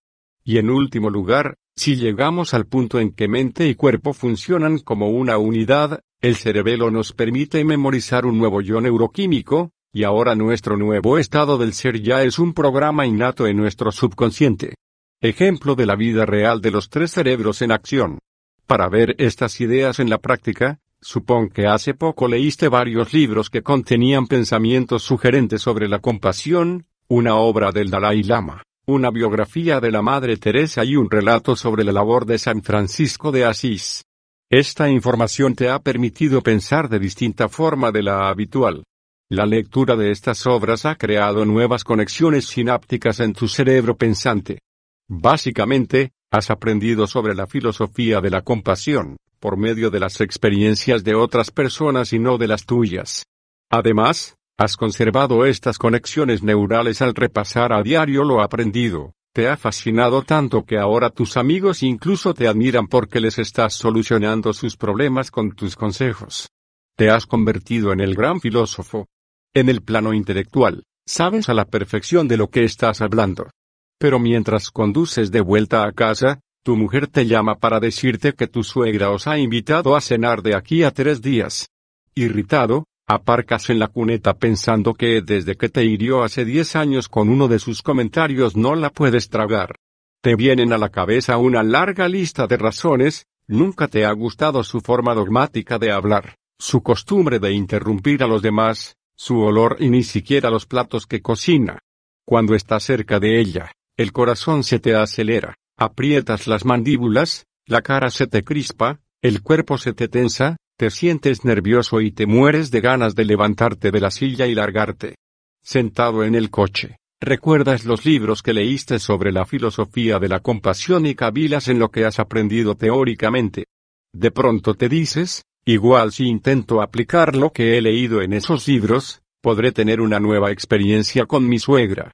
Y en último lugar, si llegamos al punto en que mente y cuerpo funcionan como una unidad, el cerebelo nos permite memorizar un nuevo yo neuroquímico, y ahora nuestro nuevo estado del ser ya es un programa innato en nuestro subconsciente. Ejemplo de la vida real de los tres cerebros en acción. Para ver estas ideas en la práctica, supón que hace poco leíste varios libros que contenían pensamientos sugerentes sobre la compasión, una obra del Dalai Lama, una biografía de la Madre Teresa y un relato sobre la labor de San Francisco de Asís. Esta información te ha permitido pensar de distinta forma de la habitual. La lectura de estas obras ha creado nuevas conexiones sinápticas en tu cerebro pensante. Básicamente, has aprendido sobre la filosofía de la compasión, por medio de las experiencias de otras personas y no de las tuyas. Además, has conservado estas conexiones neurales al repasar a diario lo aprendido. Te ha fascinado tanto que ahora tus amigos incluso te admiran porque les estás solucionando sus problemas con tus consejos. Te has convertido en el gran filósofo. En el plano intelectual, sabes a la perfección de lo que estás hablando. Pero mientras conduces de vuelta a casa, tu mujer te llama para decirte que tu suegra os ha invitado a cenar de aquí a tres días. Irritado, aparcas en la cuneta pensando que desde que te hirió hace diez años con uno de sus comentarios no la puedes tragar. Te vienen a la cabeza una larga lista de razones, nunca te ha gustado su forma dogmática de hablar, su costumbre de interrumpir a los demás, su olor y ni siquiera los platos que cocina. Cuando estás cerca de ella, el corazón se te acelera, aprietas las mandíbulas, la cara se te crispa, el cuerpo se te tensa, te sientes nervioso y te mueres de ganas de levantarte de la silla y largarte. Sentado en el coche, recuerdas los libros que leíste sobre la filosofía de la compasión y cavilas en lo que has aprendido teóricamente. De pronto te dices, igual si intento aplicar lo que he leído en esos libros, podré tener una nueva experiencia con mi suegra.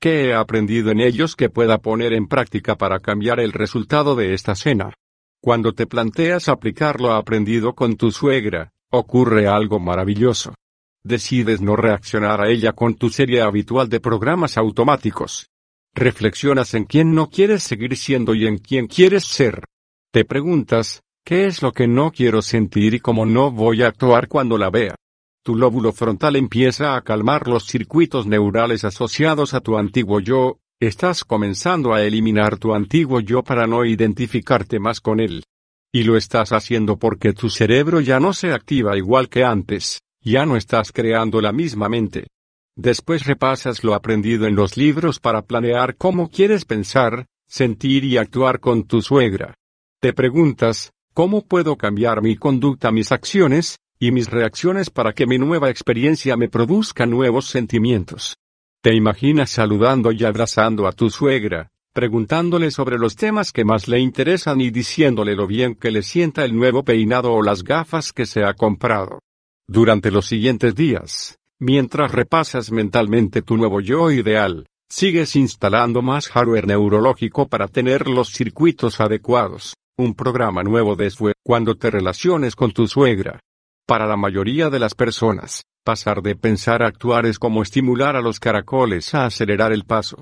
¿Qué he aprendido en ellos que pueda poner en práctica para cambiar el resultado de esta cena? Cuando te planteas aplicar lo aprendido con tu suegra, ocurre algo maravilloso. Decides no reaccionar a ella con tu serie habitual de programas automáticos. Reflexionas en quién no quieres seguir siendo y en quién quieres ser. Te preguntas, ¿qué es lo que no quiero sentir y cómo no voy a actuar cuando la vea? Tu lóbulo frontal empieza a calmar los circuitos neurales asociados a tu antiguo yo. Estás comenzando a eliminar tu antiguo yo para no identificarte más con él. Y lo estás haciendo porque tu cerebro ya no se activa igual que antes, ya no estás creando la misma mente. Después repasas lo aprendido en los libros para planear cómo quieres pensar, sentir y actuar con tu suegra. Te preguntas, ¿cómo puedo cambiar mi conducta, mis acciones y mis reacciones para que mi nueva experiencia me produzca nuevos sentimientos? Te imaginas saludando y abrazando a tu suegra, preguntándole sobre los temas que más le interesan y diciéndole lo bien que le sienta el nuevo peinado o las gafas que se ha comprado. Durante los siguientes días, mientras repasas mentalmente tu nuevo yo ideal, Sigues instalando más hardware neurológico para tener los circuitos adecuados. Un programa nuevo de S W E cuando te relaciones con tu suegra. Para la mayoría de las personas, pasar de pensar a actuar es como estimular a los caracoles a acelerar el paso.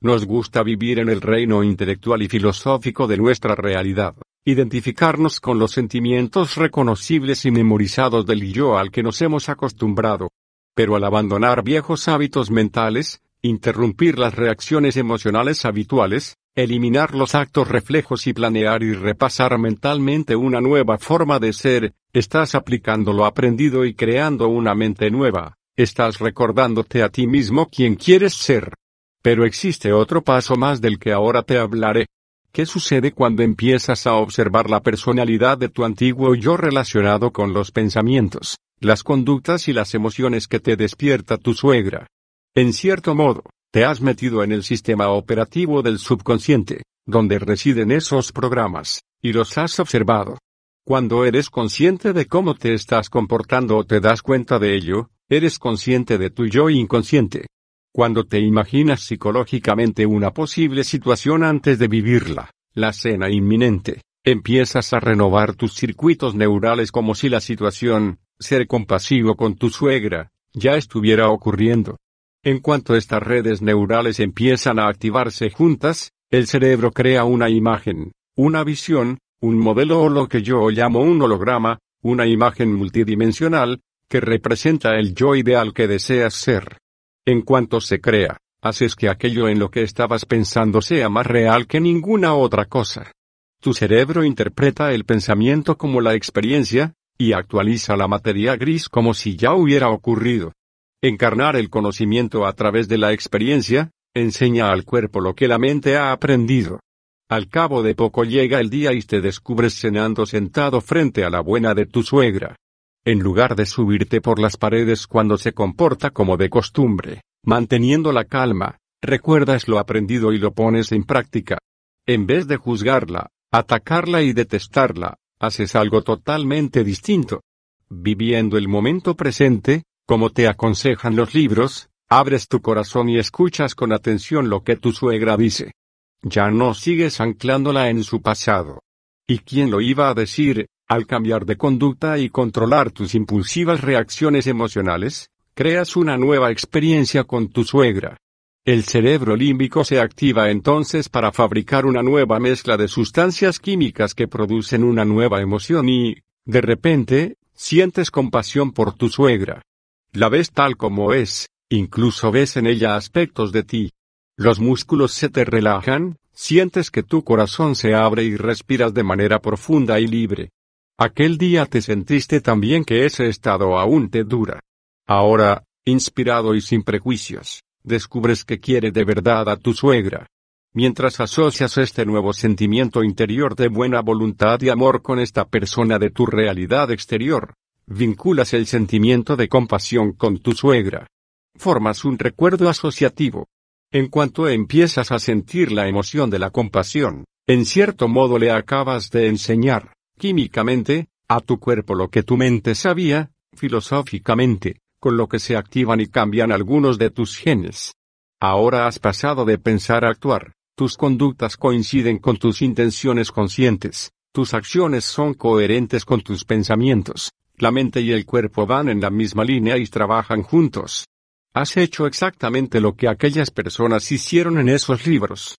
Nos gusta vivir en el reino intelectual y filosófico de nuestra realidad, identificarnos con los sentimientos reconocibles y memorizados del yo al que nos hemos acostumbrado. Pero al abandonar viejos hábitos mentales, interrumpir las reacciones emocionales habituales, eliminar los actos reflejos y planear y repasar mentalmente una nueva forma de ser, estás aplicando lo aprendido y creando una mente nueva, estás recordándote a ti mismo quién quieres ser. Pero existe otro paso más del que ahora te hablaré. ¿Qué sucede cuando empiezas a observar la personalidad de tu antiguo yo relacionado con los pensamientos, las conductas y las emociones que te despierta tu suegra? En cierto modo, te has metido en el sistema operativo del subconsciente, donde residen esos programas, y los has observado. Cuando eres consciente de cómo te estás comportando o te das cuenta de ello, eres consciente de tu yo inconsciente. Cuando te imaginas psicológicamente una posible situación antes de vivirla, la cena inminente, empiezas a renovar tus circuitos neurales como si la situación, ser compasivo con tu suegra, ya estuviera ocurriendo. En cuanto estas redes neurales empiezan a activarse juntas, el cerebro crea una imagen, una visión, un modelo o lo que yo llamo un holograma, una imagen multidimensional, que representa el yo ideal que deseas ser. En cuanto se crea, haces que aquello en lo que estabas pensando sea más real que ninguna otra cosa. Tu cerebro interpreta el pensamiento como la experiencia, y actualiza la materia gris como si ya hubiera ocurrido. Encarnar el conocimiento a través de la experiencia, enseña al cuerpo lo que la mente ha aprendido. Al cabo de poco llega el día y te descubres cenando sentado frente a la buena de tu suegra. En lugar de subirte por las paredes cuando se comporta como de costumbre, manteniendo la calma, recuerdas lo aprendido y lo pones en práctica. En vez de juzgarla, atacarla y detestarla, haces algo totalmente distinto. Viviendo el momento presente, como te aconsejan los libros, abres tu corazón y escuchas con atención lo que tu suegra dice. Ya no sigues anclándola en su pasado. ¿Y quién lo iba a decir? Al cambiar de conducta y controlar tus impulsivas reacciones emocionales, creas una nueva experiencia con tu suegra. El cerebro límbico se activa entonces para fabricar una nueva mezcla de sustancias químicas que producen una nueva emoción y, de repente, sientes compasión por tu suegra. La ves tal como es, incluso ves en ella aspectos de ti. Los músculos se te relajan, sientes que tu corazón se abre y respiras de manera profunda y libre. Aquel día te sentiste tan bien que ese estado aún te dura. Ahora, inspirado y sin prejuicios, descubres que quieres de verdad a tu suegra. Mientras asocias este nuevo sentimiento interior de buena voluntad y amor con esta persona de tu realidad exterior, vinculas el sentimiento de compasión con tu suegra. Formas un recuerdo asociativo. En cuanto empiezas a sentir la emoción de la compasión, en cierto modo le acabas de enseñar, químicamente, a tu cuerpo lo que tu mente sabía, filosóficamente, con lo que se activan y cambian algunos de tus genes. Ahora has pasado de pensar a actuar, tus conductas coinciden con tus intenciones conscientes, tus acciones son coherentes con tus pensamientos. La mente y el cuerpo van en la misma línea y trabajan juntos. Has hecho exactamente lo que aquellas personas hicieron en esos libros.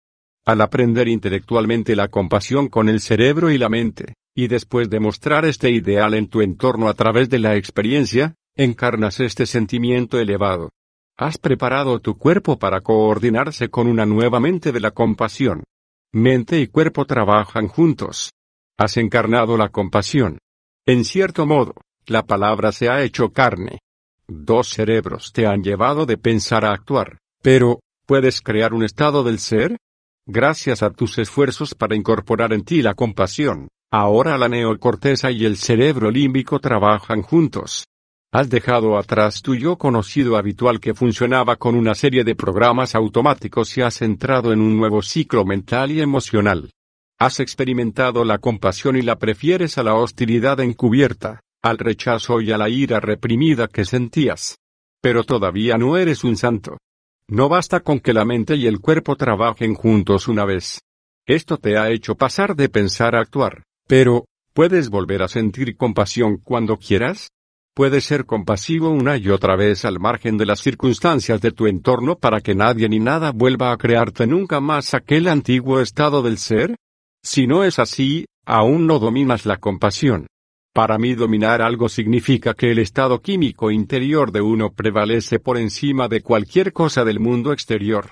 Al aprender intelectualmente la compasión con el cerebro y la mente, y después de mostrar este ideal en tu entorno a través de la experiencia, encarnas este sentimiento elevado. Has preparado tu cuerpo para coordinarse con una nueva mente de la compasión. Mente y cuerpo trabajan juntos. Has encarnado la compasión. En cierto modo, la palabra se ha hecho carne. Dos cerebros te han llevado de pensar a actuar, pero, ¿puedes crear un estado del ser? Gracias a tus esfuerzos para incorporar en ti la compasión, ahora la neocorteza y el cerebro límbico trabajan juntos. Has dejado atrás tu yo conocido habitual que funcionaba con una serie de programas automáticos y has entrado en un nuevo ciclo mental y emocional. Has experimentado la compasión y la prefieres a la hostilidad encubierta, al rechazo y a la ira reprimida que sentías. Pero todavía no eres un santo. No basta con que la mente y el cuerpo trabajen juntos una vez. Esto te ha hecho pasar de pensar a actuar, pero, ¿puedes volver a sentir compasión cuando quieras? Puedes ser compasivo una y otra vez al margen de las circunstancias de tu entorno para que nadie ni nada vuelva a crearte nunca más aquel antiguo estado del ser. Si no es así, aún no dominas la compasión. Para mí dominar algo significa que el estado químico interior de uno prevalece por encima de cualquier cosa del mundo exterior.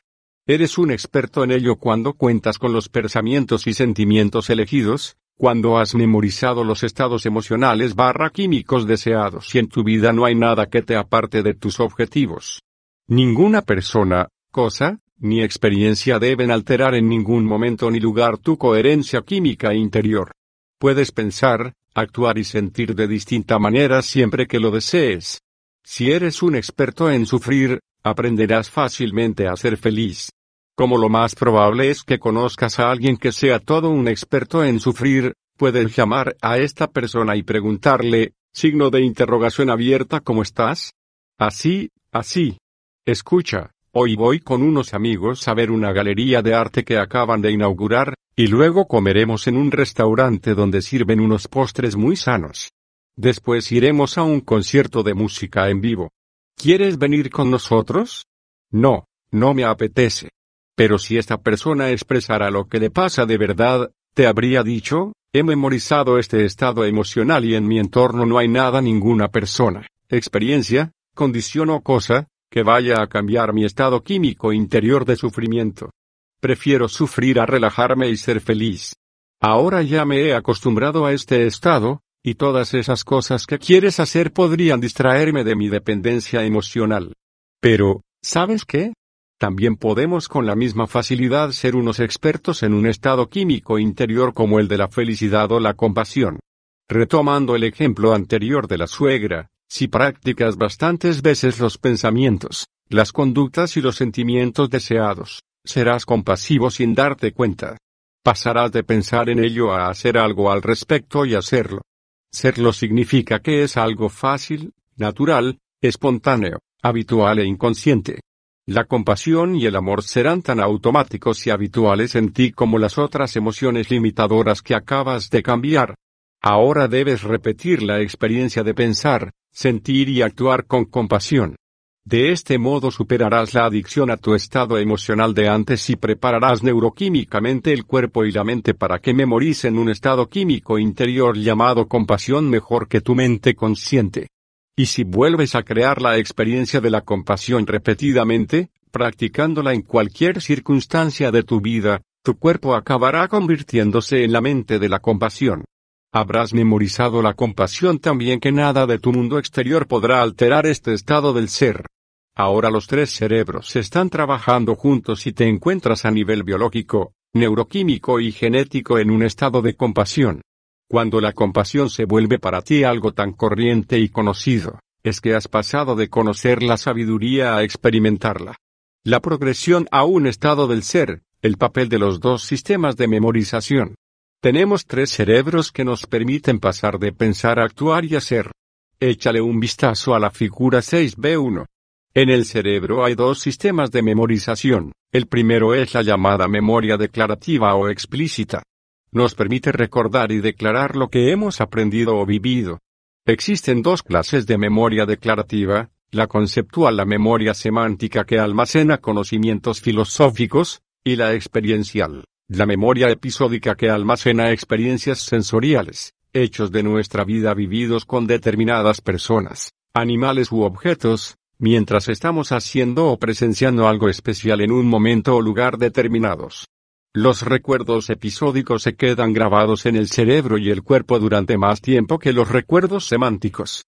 Eres un experto en ello cuando cuentas con los pensamientos y sentimientos elegidos, cuando has memorizado los estados emocionales barra químicos deseados y en tu vida no hay nada que te aparte de tus objetivos. Ninguna persona, cosa, ni experiencia deben alterar en ningún momento ni lugar tu coherencia química interior. Puedes pensar, actuar y sentir de distinta manera siempre que lo desees. Si eres un experto en sufrir, aprenderás fácilmente a ser feliz. Como lo más probable es que conozcas a alguien que sea todo un experto en sufrir, puedes llamar a esta persona y preguntarle, signo de interrogación abierta, ¿cómo estás? Así, así. Escucha, hoy voy con unos amigos a ver una galería de arte que acaban de inaugurar, y luego comeremos en un restaurante donde sirven unos postres muy sanos. Después iremos a un concierto de música en vivo. ¿Quieres venir con nosotros? No, no me apetece. Pero si esta persona expresara lo que le pasa de verdad, te habría dicho, he memorizado este estado emocional y en mi entorno no hay nada, ninguna persona, experiencia, condición o cosa, que vaya a cambiar mi estado químico interior de sufrimiento. Prefiero sufrir a relajarme y ser feliz. Ahora ya me he acostumbrado a este estado, y todas esas cosas que quieres hacer podrían distraerme de mi dependencia emocional. Pero, ¿sabes qué? También podemos con la misma facilidad ser unos expertos en un estado químico interior como el de la felicidad o la compasión. Retomando el ejemplo anterior de la suegra, si practicas bastantes veces los pensamientos, las conductas y los sentimientos deseados, serás compasivo sin darte cuenta. Pasarás de pensar en ello a hacer algo al respecto y hacerlo. Serlo significa que es algo fácil, natural, espontáneo, habitual e inconsciente. La compasión y el amor serán tan automáticos y habituales en ti como las otras emociones limitadoras que acabas de cambiar. Ahora debes repetir la experiencia de pensar, sentir y actuar con compasión. De este modo superarás la adicción a tu estado emocional de antes y prepararás neuroquímicamente el cuerpo y la mente para que memoricen un estado químico interior llamado compasión mejor que tu mente consciente. Y si vuelves a crear la experiencia de la compasión repetidamente, practicándola en cualquier circunstancia de tu vida, tu cuerpo acabará convirtiéndose en la mente de la compasión. Habrás memorizado la compasión también que nada de tu mundo exterior podrá alterar este estado del ser. Ahora los tres cerebros están trabajando juntos y te encuentras a nivel biológico, neuroquímico y genético en un estado de compasión. Cuando la compasión se vuelve para ti algo tan corriente y conocido, es que has pasado de conocer la sabiduría a experimentarla. La progresión a un estado del ser, el papel de los dos sistemas de memorización. Tenemos tres cerebros que nos permiten pasar de pensar a actuar y hacer. Échale un vistazo a la figura seis B uno. En el cerebro hay dos sistemas de memorización. El primero es la llamada memoria declarativa o explícita. Nos permite recordar y declarar lo que hemos aprendido o vivido. Existen dos clases de memoria declarativa, la conceptual, la memoria semántica que almacena conocimientos filosóficos, y la experiencial, la memoria episódica que almacena experiencias sensoriales, hechos de nuestra vida vividos con determinadas personas, animales u objetos, mientras estamos haciendo o presenciando algo especial en un momento o lugar determinados. Los recuerdos episódicos se quedan grabados en el cerebro y el cuerpo durante más tiempo que los recuerdos semánticos.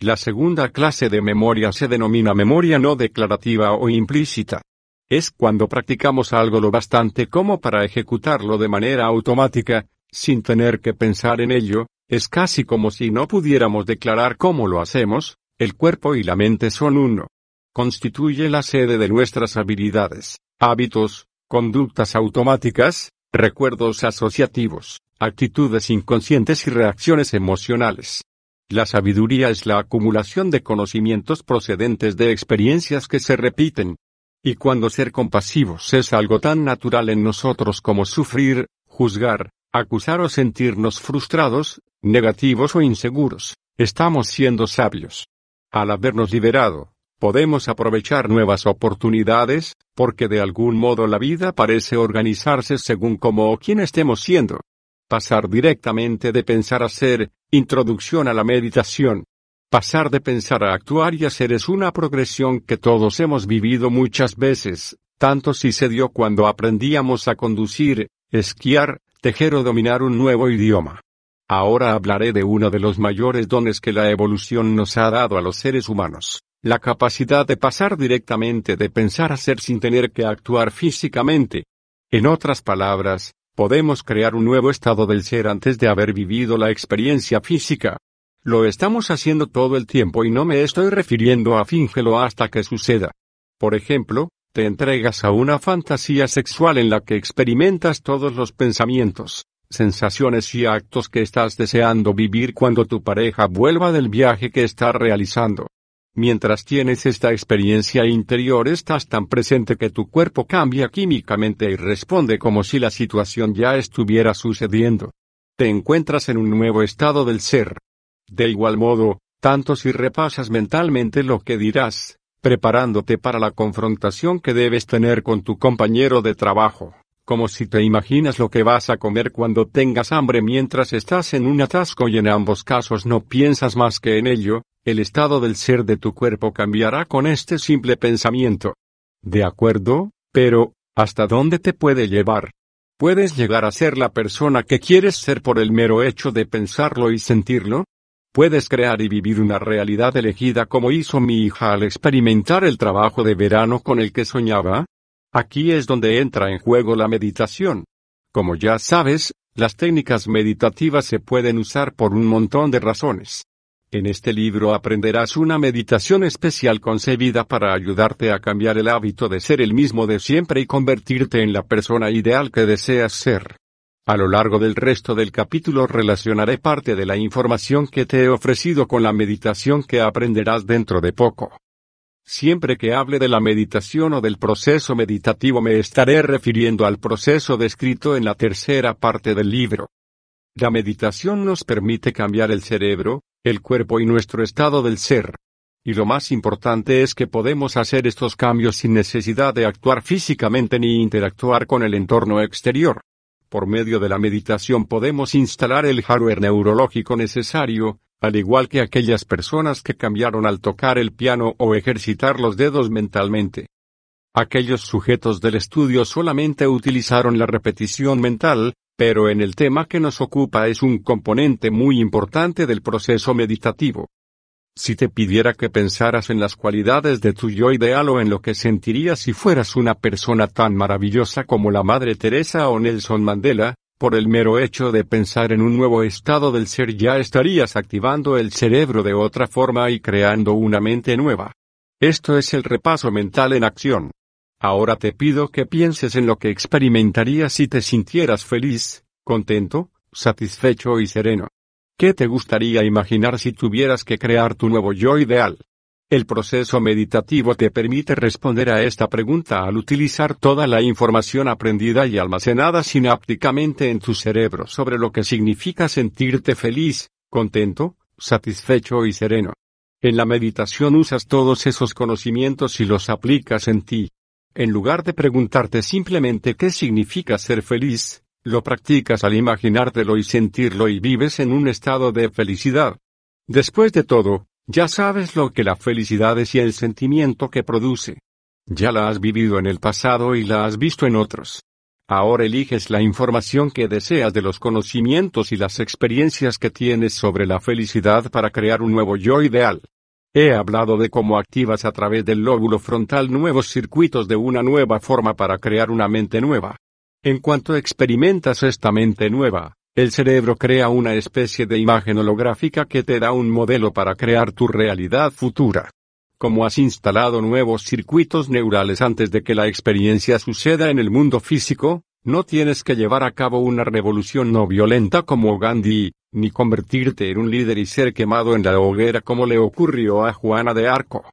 La segunda clase de memoria se denomina memoria no declarativa o implícita. Es cuando practicamos algo lo bastante como para ejecutarlo de manera automática, sin tener que pensar en ello, es casi como si no pudiéramos declarar cómo lo hacemos, el cuerpo y la mente son uno. Constituye la sede de nuestras habilidades, hábitos, conductas automáticas, recuerdos asociativos, actitudes inconscientes y reacciones emocionales. La sabiduría es la acumulación de conocimientos procedentes de experiencias que se repiten. Y cuando ser compasivos es algo tan natural en nosotros como sufrir, juzgar, acusar o sentirnos frustrados, negativos o inseguros, estamos siendo sabios. Al habernos liberado, podemos aprovechar nuevas oportunidades, porque de algún modo la vida parece organizarse según cómo o quién estemos siendo. Pasar directamente de pensar a ser, introducción a la meditación. Pasar de pensar a actuar y hacer es una progresión que todos hemos vivido muchas veces, tanto si se dio cuando aprendíamos a conducir, esquiar, tejer o dominar un nuevo idioma. Ahora hablaré de uno de los mayores dones que la evolución nos ha dado a los seres humanos. La capacidad de pasar directamente de pensar a ser sin tener que actuar físicamente. En otras palabras, podemos crear un nuevo estado del ser antes de haber vivido la experiencia física. Lo estamos haciendo todo el tiempo y no me estoy refiriendo a fíngelo hasta que suceda. Por ejemplo, te entregas a una fantasía sexual en la que experimentas todos los pensamientos, sensaciones y actos que estás deseando vivir cuando tu pareja vuelva del viaje que está realizando. Mientras tienes esta experiencia interior estás tan presente que tu cuerpo cambia químicamente y responde como si la situación ya estuviera sucediendo. Te encuentras en un nuevo estado del ser. De igual modo, tanto si repasas mentalmente lo que dirás, preparándote para la confrontación que debes tener con tu compañero de trabajo, como si te imaginas lo que vas a comer cuando tengas hambre mientras estás en un atasco y en ambos casos no piensas más que en ello, el estado del ser de tu cuerpo cambiará con este simple pensamiento. De acuerdo, pero, ¿hasta dónde te puede llevar? ¿Puedes llegar a ser la persona que quieres ser por el mero hecho de pensarlo y sentirlo? ¿Puedes crear y vivir una realidad elegida como hizo mi hija al experimentar el trabajo de verano con el que soñaba? Aquí es donde entra en juego la meditación. Como ya sabes, las técnicas meditativas se pueden usar por un montón de razones. En este libro aprenderás una meditación especial concebida para ayudarte a cambiar el hábito de ser el mismo de siempre y convertirte en la persona ideal que deseas ser. A lo largo del resto del capítulo relacionaré parte de la información que te he ofrecido con la meditación que aprenderás dentro de poco. Siempre que hable de la meditación o del proceso meditativo me estaré refiriendo al proceso descrito en la tercera parte del libro. La meditación nos permite cambiar el cerebro, el cuerpo y nuestro estado del ser. Y lo más importante es que podemos hacer estos cambios sin necesidad de actuar físicamente ni interactuar con el entorno exterior. Por medio de la meditación podemos instalar el hardware neurológico necesario, al igual que aquellas personas que cambiaron al tocar el piano o ejercitar los dedos mentalmente. Aquellos sujetos del estudio solamente utilizaron la repetición mental, pero en el tema que nos ocupa es un componente muy importante del proceso meditativo. Si te pidiera que pensaras en las cualidades de tu yo ideal o en lo que sentirías si fueras una persona tan maravillosa como la Madre Teresa o Nelson Mandela, por el mero hecho de pensar en un nuevo estado del ser ya estarías activando el cerebro de otra forma y creando una mente nueva. Esto es el repaso mental en acción. Ahora te pido que pienses en lo que experimentarías si te sintieras feliz, contento, satisfecho y sereno. ¿Qué te gustaría imaginar si tuvieras que crear tu nuevo yo ideal? El proceso meditativo te permite responder a esta pregunta al utilizar toda la información aprendida y almacenada sinápticamente en tu cerebro sobre lo que significa sentirte feliz, contento, satisfecho y sereno. En la meditación usas todos esos conocimientos y los aplicas en ti. En lugar de preguntarte simplemente qué significa ser feliz, lo practicas al imaginártelo y sentirlo y vives en un estado de felicidad. Después de todo, ya sabes lo que la felicidad es y el sentimiento que produce. Ya la has vivido en el pasado y la has visto en otros. Ahora eliges la información que deseas de los conocimientos y las experiencias que tienes sobre la felicidad para crear un nuevo yo ideal. He hablado de cómo activas a través del lóbulo frontal nuevos circuitos de una nueva forma para crear una mente nueva. En cuanto experimentas esta mente nueva, el cerebro crea una especie de imagen holográfica que te da un modelo para crear tu realidad futura. Como has instalado nuevos circuitos neurales antes de que la experiencia suceda en el mundo físico, no tienes que llevar a cabo una revolución no violenta como Gandhi, ni convertirte en un líder y ser quemado en la hoguera como le ocurrió a Juana de Arco.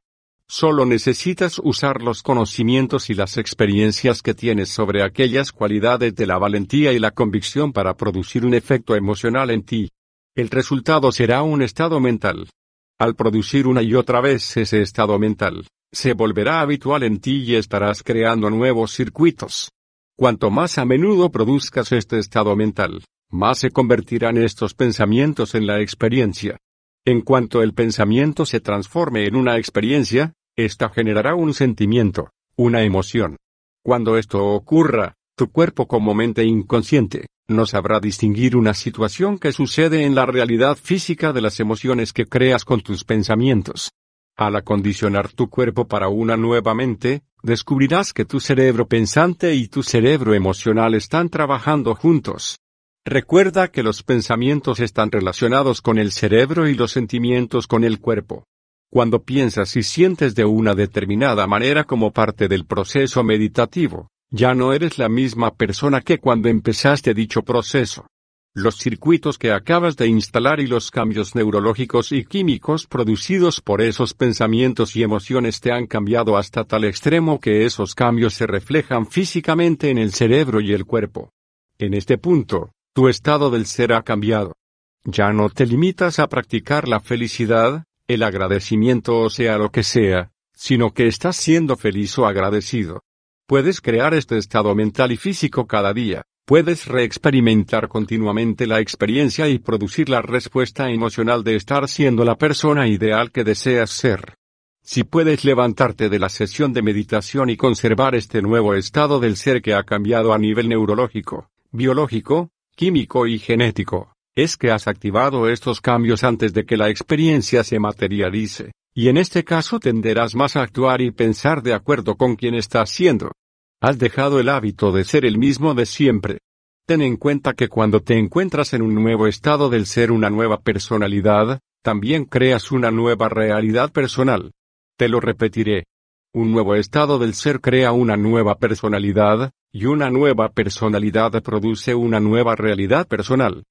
Solo necesitas usar los conocimientos y las experiencias que tienes sobre aquellas cualidades de la valentía y la convicción para producir un efecto emocional en ti. El resultado será un estado mental. Al producir una y otra vez ese estado mental, se volverá habitual en ti y estarás creando nuevos circuitos. Cuanto más a menudo produzcas este estado mental, más se convertirán estos pensamientos en la experiencia. En cuanto el pensamiento se transforme en una experiencia, esta generará un sentimiento, una emoción. Cuando esto ocurra, tu cuerpo como mente inconsciente, no sabrá distinguir una situación que sucede en la realidad física de las emociones que creas con tus pensamientos. Al acondicionar tu cuerpo para una nueva mente, descubrirás que tu cerebro pensante y tu cerebro emocional están trabajando juntos. Recuerda que los pensamientos están relacionados con el cerebro y los sentimientos con el cuerpo. Cuando piensas y sientes de una determinada manera como parte del proceso meditativo, ya no eres la misma persona que cuando empezaste dicho proceso. Los circuitos que acabas de instalar y los cambios neurológicos y químicos producidos por esos pensamientos y emociones te han cambiado hasta tal extremo que esos cambios se reflejan físicamente en el cerebro y el cuerpo. En este punto, tu estado del ser ha cambiado. Ya no te limitas a practicar la felicidad, el agradecimiento o sea lo que sea, sino que estás siendo feliz o agradecido. Puedes crear este estado mental y físico cada día, puedes reexperimentar continuamente la experiencia y producir la respuesta emocional de estar siendo la persona ideal que deseas ser. Si puedes levantarte de la sesión de meditación y conservar este nuevo estado del ser que ha cambiado a nivel neurológico, biológico, químico y genético, es que has activado estos cambios antes de que la experiencia se materialice, y en este caso tenderás más a actuar y pensar de acuerdo con quien estás siendo. Has dejado el hábito de ser el mismo de siempre. Ten en cuenta que cuando te encuentras en un nuevo estado del ser, una nueva personalidad, también creas una nueva realidad personal. Te lo repetiré. Un nuevo estado del ser crea una nueva personalidad, y una nueva personalidad produce una nueva realidad personal.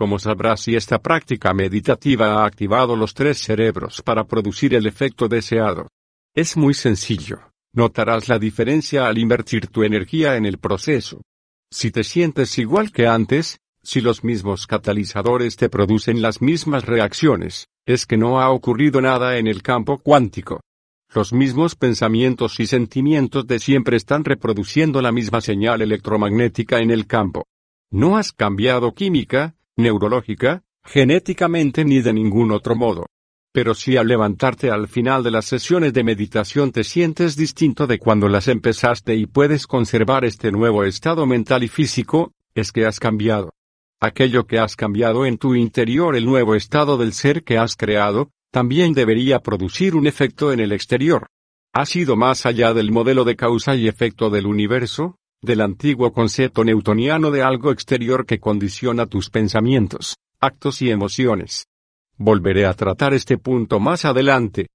Como sabrás si esta práctica meditativa ha activado los tres cerebros para producir el efecto deseado? Es muy sencillo. Notarás la diferencia al invertir tu energía en el proceso. Si te sientes igual que antes, si los mismos catalizadores te producen las mismas reacciones, es que no ha ocurrido nada en el campo cuántico. Los mismos pensamientos y sentimientos de siempre están reproduciendo la misma señal electromagnética en el campo. No has cambiado química, neurológica, genéticamente ni de ningún otro modo. Pero si al levantarte al final de las sesiones de meditación te sientes distinto de cuando las empezaste y puedes conservar este nuevo estado mental y físico, es que has cambiado. Aquello que has cambiado en tu interior, el nuevo estado del ser que has creado, también debería producir un efecto en el exterior. Has ido más allá del modelo de causa y efecto del universo, del antiguo concepto newtoniano de algo exterior que condiciona tus pensamientos, actos y emociones. Volveré a tratar este punto más adelante.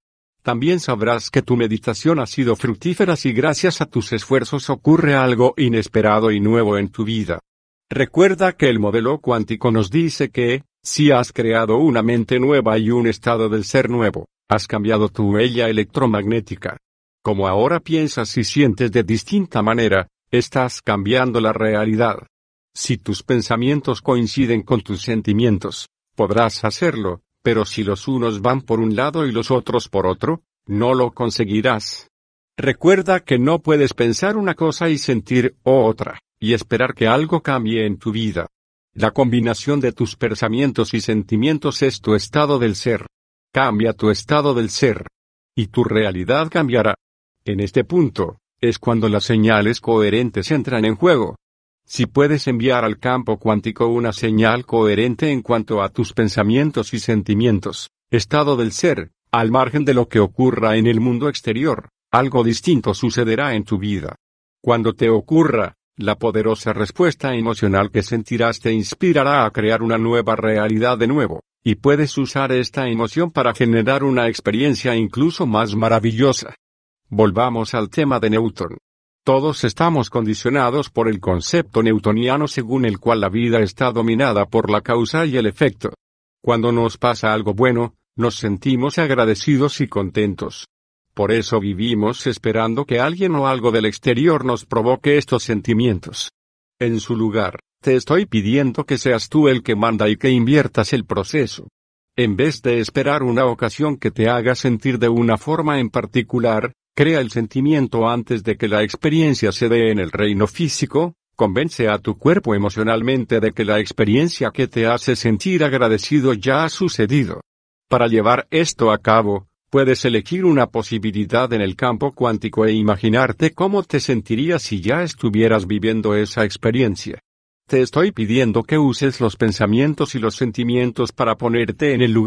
También sabrás que tu meditación ha sido fructífera si gracias a tus esfuerzos ocurre algo inesperado y nuevo en tu vida. Recuerda que el modelo cuántico nos dice que, si has creado una mente nueva y un estado del ser nuevo, has cambiado tu huella electromagnética. Como ahora piensas y sientes de distinta manera, estás cambiando la realidad. Si tus pensamientos coinciden con tus sentimientos, podrás hacerlo. Pero si los unos van por un lado y los otros por otro, no lo conseguirás. Recuerda que no puedes pensar una cosa y sentir otra, y esperar que algo cambie en tu vida. La combinación de tus pensamientos y sentimientos es tu estado del ser. Cambia tu estado del ser, y tu realidad cambiará. En este punto, es cuando las señales coherentes entran en juego. Si puedes enviar al campo cuántico una señal coherente en cuanto a tus pensamientos y sentimientos, estado del ser, al margen de lo que ocurra en el mundo exterior, algo distinto sucederá en tu vida. Cuando te ocurra, la poderosa respuesta emocional que sentirás te inspirará a crear una nueva realidad de nuevo, y puedes usar esta emoción para generar una experiencia incluso más maravillosa. Volvamos al tema de Newton. Todos estamos condicionados por el concepto newtoniano según el cual la vida está dominada por la causa y el efecto. Cuando nos pasa algo bueno, nos sentimos agradecidos y contentos. Por eso vivimos esperando que alguien o algo del exterior nos provoque estos sentimientos. En su lugar, te estoy pidiendo que seas tú el que manda y que inviertas el proceso. En vez de esperar una ocasión que te haga sentir de una forma en particular, crea el sentimiento antes de que la experiencia se dé en el reino físico, convence a tu cuerpo emocionalmente de que la experiencia que te hace sentir agradecido ya ha sucedido. Para llevar esto a cabo, puedes elegir una posibilidad en el campo cuántico e imaginarte cómo te sentirías si ya estuvieras viviendo esa experiencia. Te estoy pidiendo que uses los pensamientos y los sentimientos para ponerte en el lugar